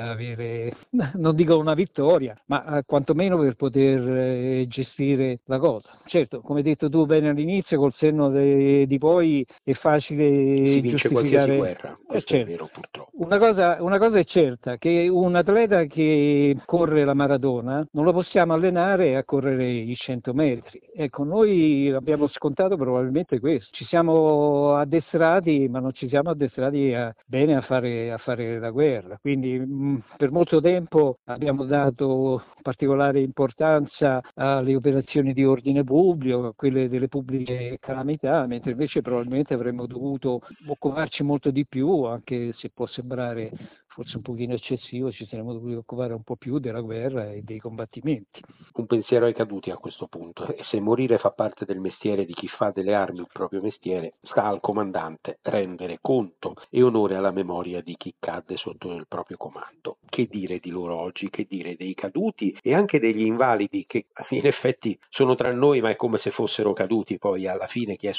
avere, non dico una vittoria, ma quantomeno per poter gestire la cosa. Certo, come hai detto tu bene all'inizio, col senno di poi è facile si vince qualsiasi guerra, questo certo. È vero purtroppo. Una cosa è certa, che un atleta che corre la maratona non lo possiamo allenare a correre i 100 metri. Ecco, noi abbiamo scontato probabilmente questo. Ci siamo addestrati, ma non ci siamo addestrati bene a fare la guerra. Quindi per molto tempo abbiamo dato particolare importanza alle operazioni di ordine pubblico, a quelle delle pubbliche calamità, mentre invece probabilmente avremmo dovuto occuparci molto di più, anche se può sembrare forse un pochino eccessivo, ci saremmo dovuti occupare un po' più della guerra e dei combattimenti. Un pensiero ai caduti a questo punto, e se morire fa parte del mestiere di chi fa delle armi il proprio mestiere, sta al comandante rendere conto e onore alla memoria di chi cadde sotto il proprio comando. Che dire di loro oggi, che dire dei caduti e anche degli invalidi, che in effetti sono tra noi, ma è come se fossero caduti. Poi alla fine chi è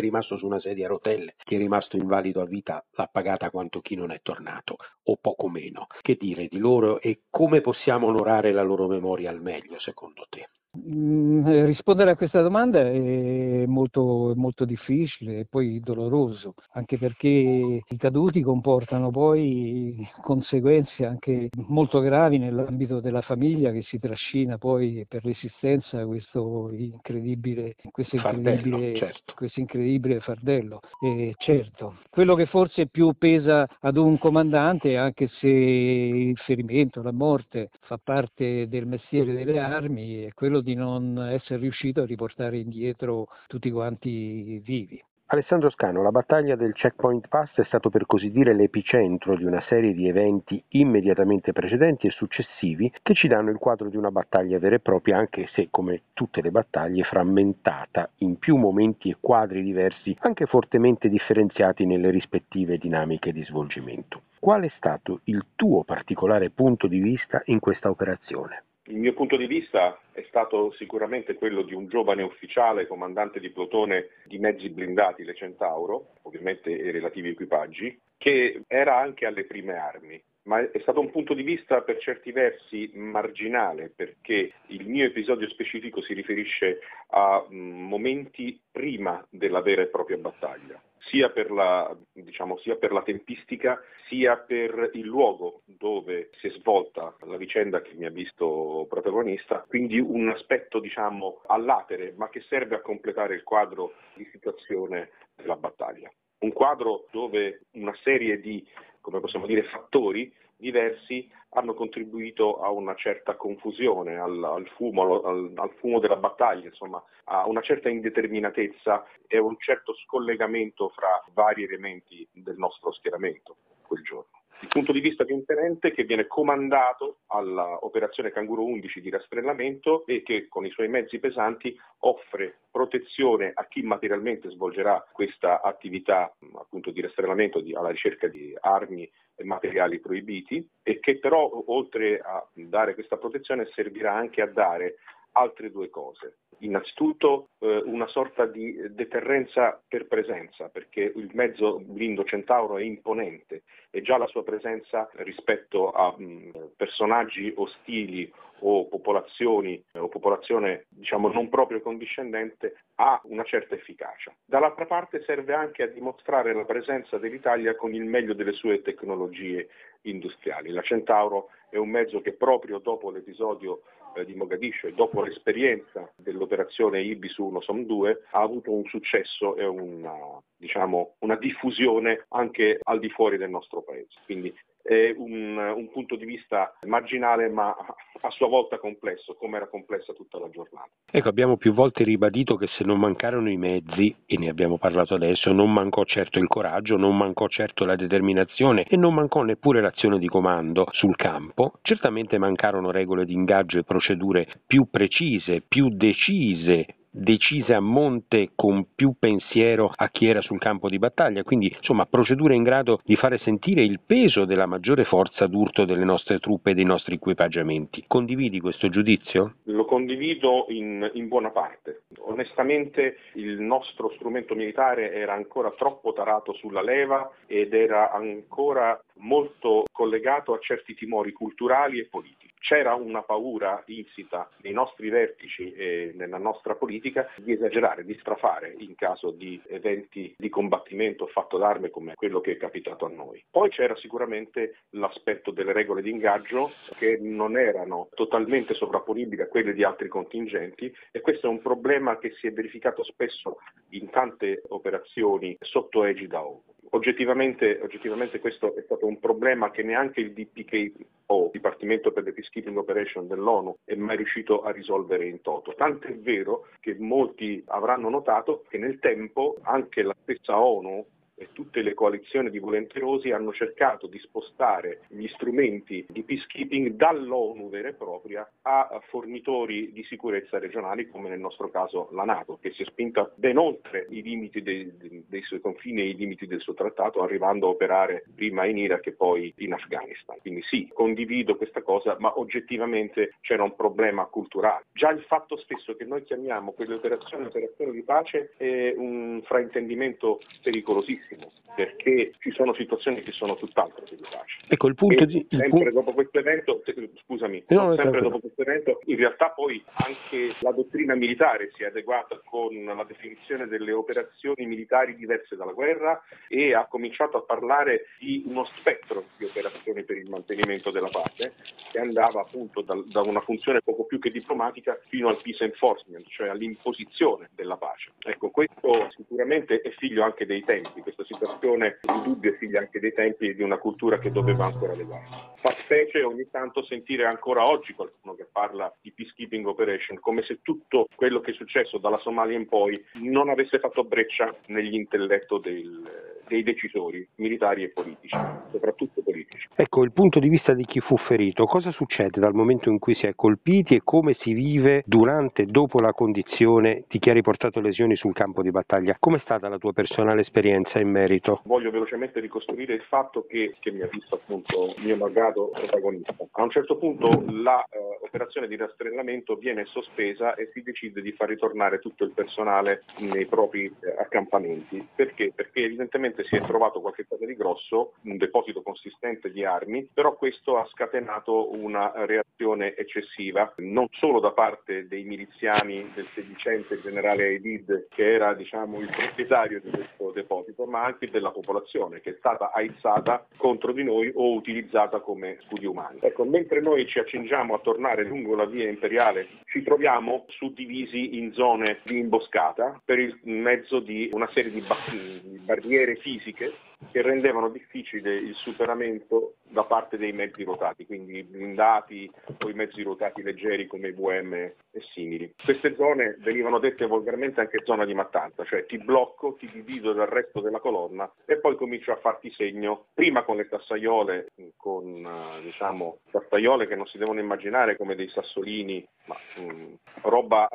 rimasto su una sedia a rotelle, chi è rimasto invalido a vita l'ha pagata quanto chi non è tornato, o poco meno. Che dire di loro e come possiamo onorare la loro memoria al meglio, secondo te? Rispondere a questa domanda è molto, molto difficile e poi doloroso, anche perché i caduti comportano poi conseguenze anche molto gravi nell'ambito della famiglia, che si trascina poi per l'esistenza questo incredibile fardello. E certo, quello che forse più pesa ad un comandante, anche se il ferimento, la morte fa parte del mestiere delle armi, è quello di non essere riuscito a riportare indietro tutti quanti vivi. Alessandro Scano, la battaglia del Checkpoint Pasta è stato per così dire l'epicentro di una serie di eventi immediatamente precedenti e successivi che ci danno il quadro di una battaglia vera e propria, anche se, come tutte le battaglie, frammentata in più momenti e quadri diversi, anche fortemente differenziati nelle rispettive dinamiche di svolgimento. Qual è stato il tuo particolare punto di vista in questa operazione? Il mio punto di vista è stato sicuramente quello di un giovane ufficiale, comandante di plotone di mezzi blindati, le Centauro, ovviamente i relativi equipaggi, che era anche alle prime armi. Ma è stato un punto di vista per certi versi marginale, perché il mio episodio specifico si riferisce a momenti prima della vera e propria battaglia, sia per la tempistica, sia per il luogo dove si è svolta la vicenda che mi ha visto protagonista, quindi un aspetto all'atere, ma che serve a completare il quadro di situazione della battaglia. Un quadro dove una serie di, come possiamo dire, fattori diversi hanno contribuito a una certa confusione, al fumo della battaglia, insomma, a una certa indeterminatezza e un certo scollegamento fra vari elementi del nostro schieramento quel giorno. Il punto di vista più interente che viene comandato all'operazione Canguro 11 di rastrellamento e che con i suoi mezzi pesanti offre protezione a chi materialmente svolgerà questa attività appunto di rastrellamento alla ricerca di armi e materiali proibiti, e che però oltre a dare questa protezione servirà anche a dare altre due cose. Innanzitutto una sorta di deterrenza per presenza, perché il mezzo blindo Centauro è imponente e già la sua presenza rispetto a personaggi ostili o popolazioni o popolazione non proprio condiscendente ha una certa efficacia. Dall'altra parte serve anche a dimostrare la presenza dell'Italia con il meglio delle sue tecnologie industriali. La Centauro è un mezzo che proprio dopo l'episodio di Mogadiscio e dopo l'esperienza dell'operazione Ibisu 1 Som 2 ha avuto un successo e una diffusione anche al di fuori del nostro paese. Quindi è un punto di vista marginale, ma a sua volta complesso, come era complessa tutta la giornata. Ecco, abbiamo più volte ribadito che se non mancarono i mezzi, e ne abbiamo parlato adesso, non mancò certo il coraggio, non mancò certo la determinazione e non mancò neppure l'azione di comando sul campo. Certamente mancarono regole di ingaggio e procedure più precise, più decise a monte con più pensiero a chi era sul campo di battaglia, quindi procedure in grado di fare sentire il peso della maggiore forza d'urto delle nostre truppe e dei nostri equipaggiamenti. Condividi questo giudizio? Lo condivido in buona parte. Onestamente il nostro strumento militare era ancora troppo tarato sulla leva ed era ancora molto collegato a certi timori culturali e politici. C'era una paura insita nei nostri vertici e nella nostra politica di esagerare, di strafare in caso di eventi di combattimento fatto d'arme come quello che è capitato a noi. Poi c'era sicuramente l'aspetto delle regole di ingaggio che non erano totalmente sovrapponibili a quelle di altri contingenti, e questo è un problema che si è verificato spesso in tante operazioni sotto egida ONU. Oggettivamente questo è stato un problema che neanche il DPKO, Dipartimento per le Peacekeeping Operation dell'ONU, è mai riuscito a risolvere in toto. Tant'è vero che molti avranno notato che nel tempo anche la stessa ONU e tutte le coalizioni di volenterosi hanno cercato di spostare gli strumenti di peacekeeping dall'ONU vera e propria a fornitori di sicurezza regionali, come nel nostro caso la NATO, che si è spinta ben oltre i limiti dei suoi confini e i limiti del suo trattato, arrivando a operare prima in Iraq e poi in Afghanistan. Quindi sì, condivido questa cosa, ma oggettivamente c'era un problema culturale. Già il fatto stesso che noi chiamiamo quelle operazioni di pace è un fraintendimento pericolosissimo, perché ci sono situazioni che sono tutt'altro che di pace. Ecco, il punto di... dopo questo evento, scusami, dopo questo evento, in realtà poi anche la dottrina militare si è adeguata con la definizione delle operazioni militari diverse dalla guerra e ha cominciato a parlare di uno spettro di operazioni per il mantenimento della pace, che andava appunto da una funzione poco più che diplomatica fino al peace enforcement, cioè all'imposizione della pace. Ecco, questo sicuramente è figlio anche dei tempi, questa situazione di dubbio è figlia anche dei tempi e di una cultura che doveva ancora adeguarsi. Fa specie ogni tanto sentire ancora oggi qualcuno che parla di peacekeeping operation, come se tutto quello che è successo dalla Somalia in poi non avesse fatto breccia nell'intelletto dei decisori militari e politici, soprattutto politici. Ecco, il punto di vista di chi fu ferito, cosa succede dal momento in cui si è colpiti e come si vive durante e dopo la condizione di chi ha riportato lesioni sul campo di battaglia? Com'è stata la tua personale esperienza in merito? Voglio velocemente ricostruire il fatto che mi ha visto appunto mio malgrado protagonista. A un certo punto l'operazione di rastrellamento viene sospesa e si decide di far ritornare tutto il personale nei propri accampamenti. Perché? Perché evidentemente si è trovato qualche cosa di grosso, un deposito consistente di armi, però questo ha scatenato una reazione eccessiva, non solo da parte dei miliziani del sedicente generale Aidid, che era diciamo il proprietario di questo deposito, ma anche della popolazione, che è stata aizzata contro di noi o utilizzata come scudi umani. Ecco, mentre noi ci accingiamo a tornare lungo la via imperiale, ci troviamo suddivisi in zone di imboscata per il mezzo di una serie di barriere fisiche che rendevano difficile il superamento da parte dei mezzi ruotati, quindi i blindati o i mezzi ruotati leggeri come i VM e simili. Queste zone venivano dette volgarmente anche zona di mattanza, cioè ti blocco, ti divido dal resto della colonna e poi comincio a farti segno, prima con le tassaiole, con diciamo tassaiole che non si devono immaginare come dei sassolini, ma roba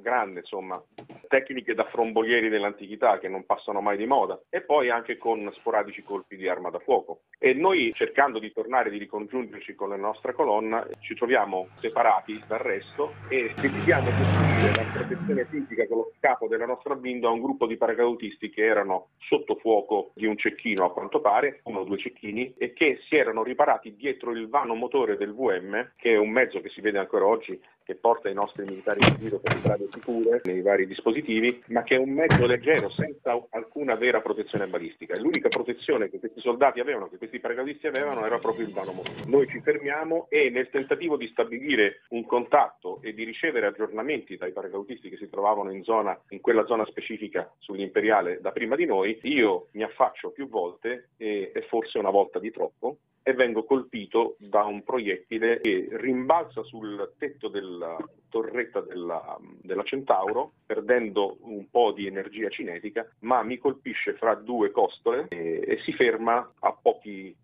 grande, insomma, tecniche da frombolieri dell'antichità che non passano mai di moda, e poi anche con sporadici colpi di arma da fuoco. E noi, cercando di tornare, di ricongiungerci con la nostra colonna, ci troviamo separati dal resto e decidiamo di costruire la protezione fisica con lo scafo della nostra blinda a un gruppo di paracadutisti che erano sotto fuoco di un cecchino, a quanto pare, 1 o 2 cecchini, e che si erano riparati dietro il vano motore del VM, che è un mezzo che si vede ancora oggi, che porta i nostri militari in giro per le strade sicure, nei vari dispositivi, ma che è un mezzo leggero, senza alcuna vera protezione balistica. L'unica protezione che questi soldati avevano, che questi paracadutisti avevano, era proprio il vano motore. Noi ci fermiamo e nel tentativo di stabilire un contatto e di ricevere aggiornamenti dai paracadutisti che si trovavano in quella zona specifica sull'imperiale da prima di noi, io mi affaccio più volte e forse una volta di troppo, e vengo colpito da un proiettile che rimbalza sul tetto della torretta della Centauro, perdendo un po' di energia cinetica, ma mi colpisce fra 2 costole e si ferma a pochi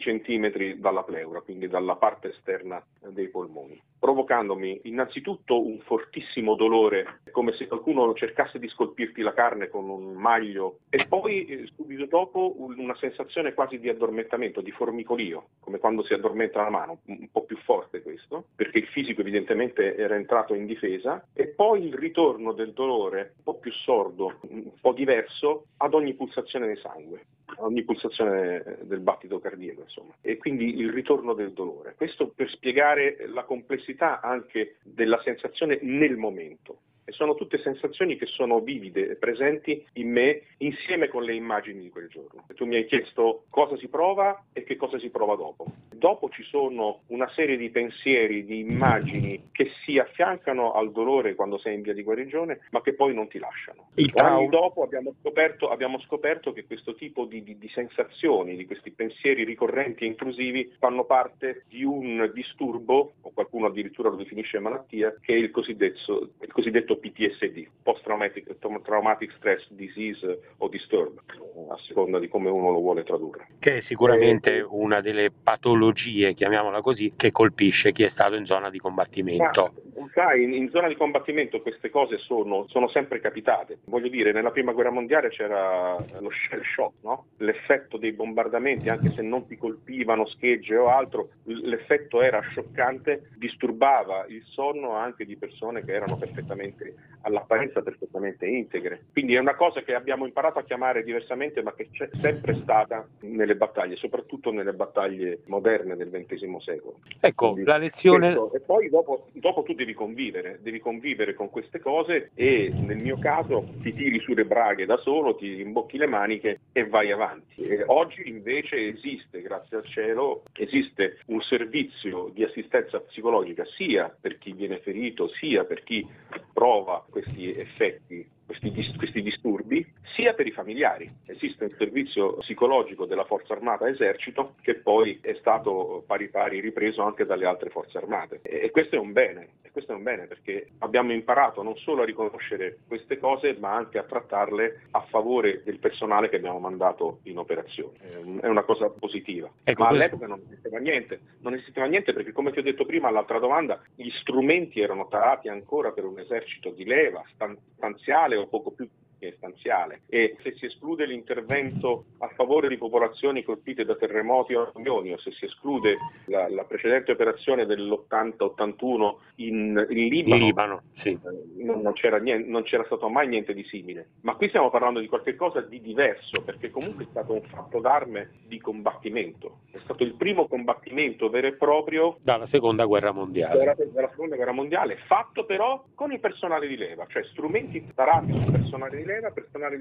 centimetri dalla pleura, quindi dalla parte esterna dei polmoni, provocandomi innanzitutto un fortissimo dolore, come se qualcuno cercasse di scolpirti la carne con un maglio, e poi subito dopo una sensazione quasi di addormentamento, di formicolio, come quando si addormenta la mano, un po' più forte questo, perché il fisico evidentemente era entrato in difesa, e poi il ritorno del dolore, un po' più sordo, un po' diverso, ad ogni pulsazione del sangue, ad ogni pulsazione del battito cardiaco, insomma, e quindi il ritorno del dolore. Questo per spiegare la complessità anche della sensazione nel momento. E sono tutte sensazioni che sono vivide, presenti in me, insieme con le immagini di quel giorno. Tu mi hai chiesto cosa si prova e che cosa si prova dopo. Dopo ci sono una serie di pensieri, di immagini che si affiancano al dolore quando sei in via di guarigione, ma che poi non ti lasciano. Dopo abbiamo scoperto che questo tipo di sensazioni, di questi pensieri ricorrenti e intrusivi, fanno parte di un disturbo, o qualcuno addirittura lo definisce malattia, che è il cosiddetto PTSD, Post Traumatic Stress Disease o Disturb, a seconda di come uno lo vuole tradurre. Che è sicuramente una delle patologie, chiamiamola così, che colpisce chi è stato in zona di combattimento. In zona di combattimento queste cose sono sempre capitate. Voglio dire, nella prima guerra mondiale c'era lo shell shock, no? L'effetto dei bombardamenti, anche se non ti colpivano schegge o altro, l'effetto era scioccante, disturbava il sonno anche di persone che erano perfettamente, all'apparenza perfettamente integre. Quindi è una cosa che abbiamo imparato a chiamare diversamente, ma che c'è sempre stata nelle battaglie, soprattutto nelle battaglie moderne del XX secolo. Ecco, quindi la lezione... Questo. E poi dopo tu devi convivere con queste cose e nel mio caso ti tiri su le braghe da solo, ti imbocchi le maniche e vai avanti. E oggi invece esiste, grazie al cielo, esiste un servizio di assistenza psicologica sia per chi viene ferito, sia per chi prova questi effetti, questi disturbi, sia per i familiari. Esiste un servizio psicologico della Forza Armata Esercito che poi è stato pari pari ripreso anche dalle altre Forze Armate, e questo è un bene, perché abbiamo imparato non solo a riconoscere queste cose ma anche a trattarle a favore del personale che abbiamo mandato in operazione. È una cosa positiva, ecco, ma all'epoca non esisteva niente, perché come ti ho detto prima all'altra domanda, gli strumenti erano tarati ancora per un esercito di leva, stanziale o poco più che stanziale, e se si esclude l'intervento a favore di popolazioni colpite da terremoti o alluvioni, o se si esclude la precedente operazione dell'80-81 in Libano, sì. non c'era stato mai niente di simile, ma qui stiamo parlando di qualche cosa di diverso, perché comunque è stato un fatto d'arme di combattimento, è stato il primo combattimento vero e proprio dalla seconda guerra mondiale, fatto però con il personale di leva, cioè strumenti tarati sul personale di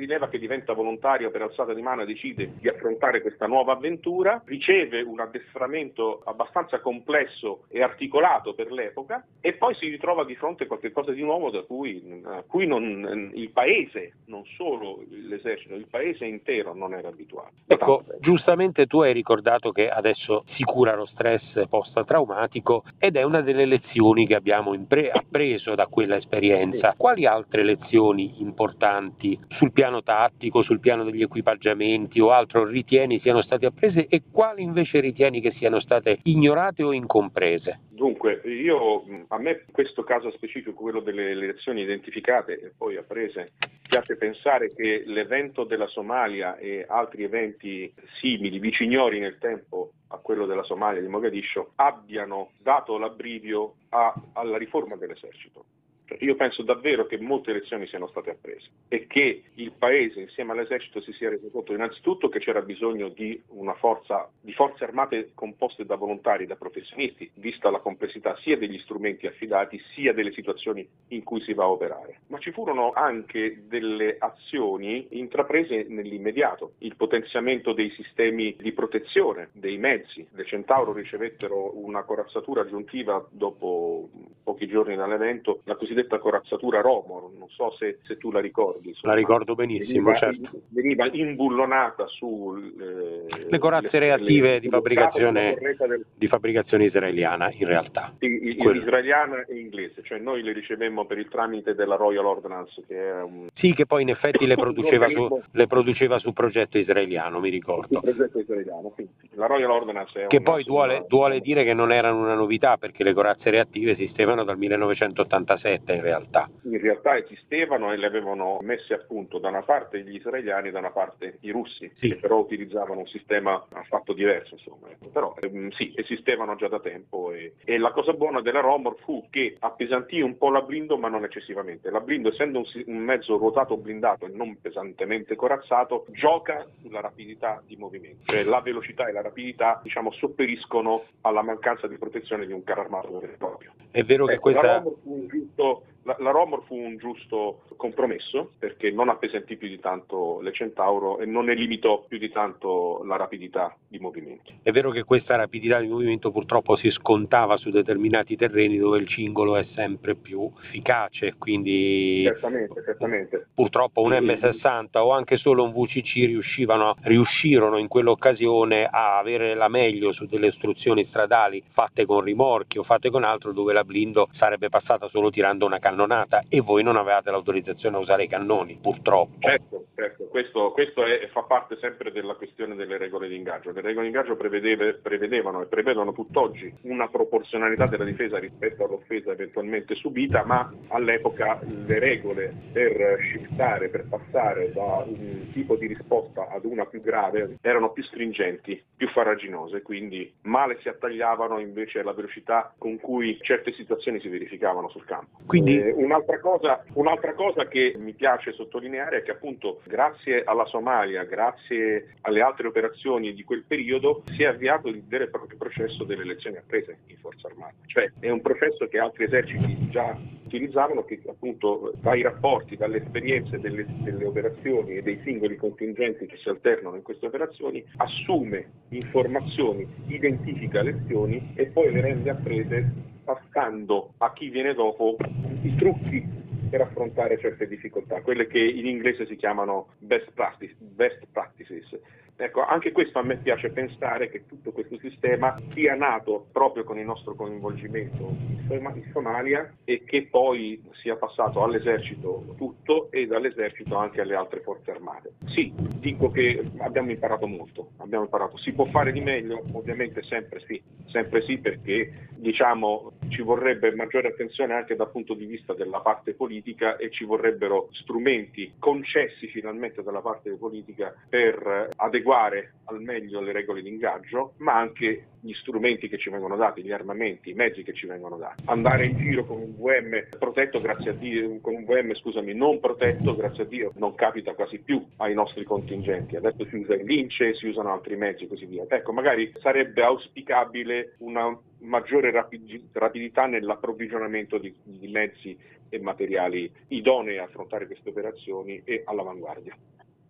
leva che diventa volontario per alzata di mano e decide di affrontare questa nuova avventura, riceve un addestramento abbastanza complesso e articolato per l'epoca e poi si ritrova di fronte a qualche cosa di nuovo a cui il paese, non solo l'esercito, il paese intero non era abituato. Ecco, giustamente tu hai ricordato che adesso si cura lo stress post-traumatico ed è una delle lezioni che abbiamo appreso da quella esperienza. Quali altre lezioni importanti sul piano tattico, sul piano degli equipaggiamenti o altro ritieni siano state apprese e quali invece ritieni che siano state ignorate o incomprese? Dunque, a me questo caso specifico, quello delle lezioni identificate e poi apprese, piace pensare che l'evento della Somalia e altri eventi simili, viciniori nel tempo a quello della Somalia di Mogadiscio, abbiano dato l'abbrivio alla riforma dell'esercito. Io penso davvero che molte lezioni siano state apprese e che il paese insieme all'esercito si sia reso conto innanzitutto che c'era bisogno di una forza, di forze armate composte da volontari, da professionisti, vista la complessità sia degli strumenti affidati sia delle situazioni in cui si va a operare. Ma ci furono anche delle azioni intraprese nell'immediato, il potenziamento dei sistemi di protezione, dei mezzi. Le Centauro ricevettero una corazzatura aggiuntiva dopo pochi giorni dall'evento, la cosiddetta corazzatura Romor, non so se tu la ricordi. Insomma. La ricordo benissimo, certo. Veniva imbullonata sulle corazze reattive di fabbricazione israeliana, in realtà. Israeliana e inglese, cioè noi le ricevemmo per il tramite della Royal Ordnance, che è un... Sì, che poi in effetti le produceva su progetto israeliano, mi ricordo. Il progetto israeliano, quindi. La Royal Ordnance è... Che poi duole dire che non erano una novità, perché le corazze reattive esistevano dal 1987. In realtà esistevano e le avevano messe a punto da una parte gli israeliani e da una parte i russi, sì. Che però utilizzavano un sistema affatto diverso, insomma. Però sì, esistevano già da tempo e la cosa buona della Romor fu che appesantì un po' la Blindo, ma non eccessivamente. La Blindo, essendo un mezzo ruotato blindato e non pesantemente corazzato, gioca sulla rapidità di movimento, cioè la velocità e la rapidità, diciamo, sopperiscono alla mancanza di protezione di un carro armato vero e proprio. È vero che questa... La Romor fu un giusto La Romor fu un giusto compromesso perché non appesantì più di tanto le Centauro e non ne limitò più di tanto la rapidità di movimento. È vero che questa rapidità di movimento purtroppo si scontava su determinati terreni dove il cingolo è sempre più efficace, quindi certamente. Purtroppo un M60 o anche solo un VCC riuscirono in quell'occasione a avere la meglio su delle istruzioni stradali fatte con rimorchio, fatte con altro, dove la blindo sarebbe passata solo tirando una cannonata e voi non avevate l'autorizzazione a usare i cannoni, purtroppo. Certo. Questo fa parte sempre della questione delle regole di ingaggio. Le regole di ingaggio prevedevano e prevedono tutt'oggi una proporzionalità della difesa rispetto all'offesa eventualmente subita, ma all'epoca le regole per shiftare, per passare da un tipo di risposta ad una più grave erano più stringenti, più farraginose, quindi male si attagliavano invece la velocità con cui certe situazioni si verificavano sul campo. Quindi un'altra cosa che mi piace sottolineare è che appunto grazie alla Somalia, grazie alle altre operazioni di quel periodo, si è avviato il vero e proprio processo delle elezioni apprese in forza armata, cioè è un processo che altri eserciti già utilizzavano, che appunto dai rapporti, dalle esperienze delle operazioni e dei singoli contingenti che si alternano in queste operazioni, assume informazioni, identifica lezioni e poi le rende apprese passando a chi viene dopo i trucchi per affrontare certe difficoltà, quelle che in inglese si chiamano best practices. Ecco, anche questo a me piace pensare che tutto questo sistema sia nato proprio con il nostro coinvolgimento in Somalia e che poi sia passato all'esercito tutto e dall'esercito anche alle altre forze armate. Sì, dico che abbiamo imparato molto, si può fare di meglio? Ovviamente sempre sì, perché diciamo ci vorrebbe maggiore attenzione anche dal punto di vista della parte politica e ci vorrebbero strumenti concessi finalmente dalla parte politica per adeguare al meglio le regole di ingaggio, ma anche gli strumenti che ci vengono dati, gli armamenti, i mezzi che ci vengono dati. Andare in giro con un VM protetto, grazie a Dio, con un VM, scusami, non protetto, grazie a Dio, non capita quasi più ai nostri contingenti. Adesso si usa il lince, si usano altri mezzi e così via. Ecco, magari sarebbe auspicabile una maggiore rapidità nell'approvvigionamento di mezzi e materiali idonei a affrontare queste operazioni e all'avanguardia.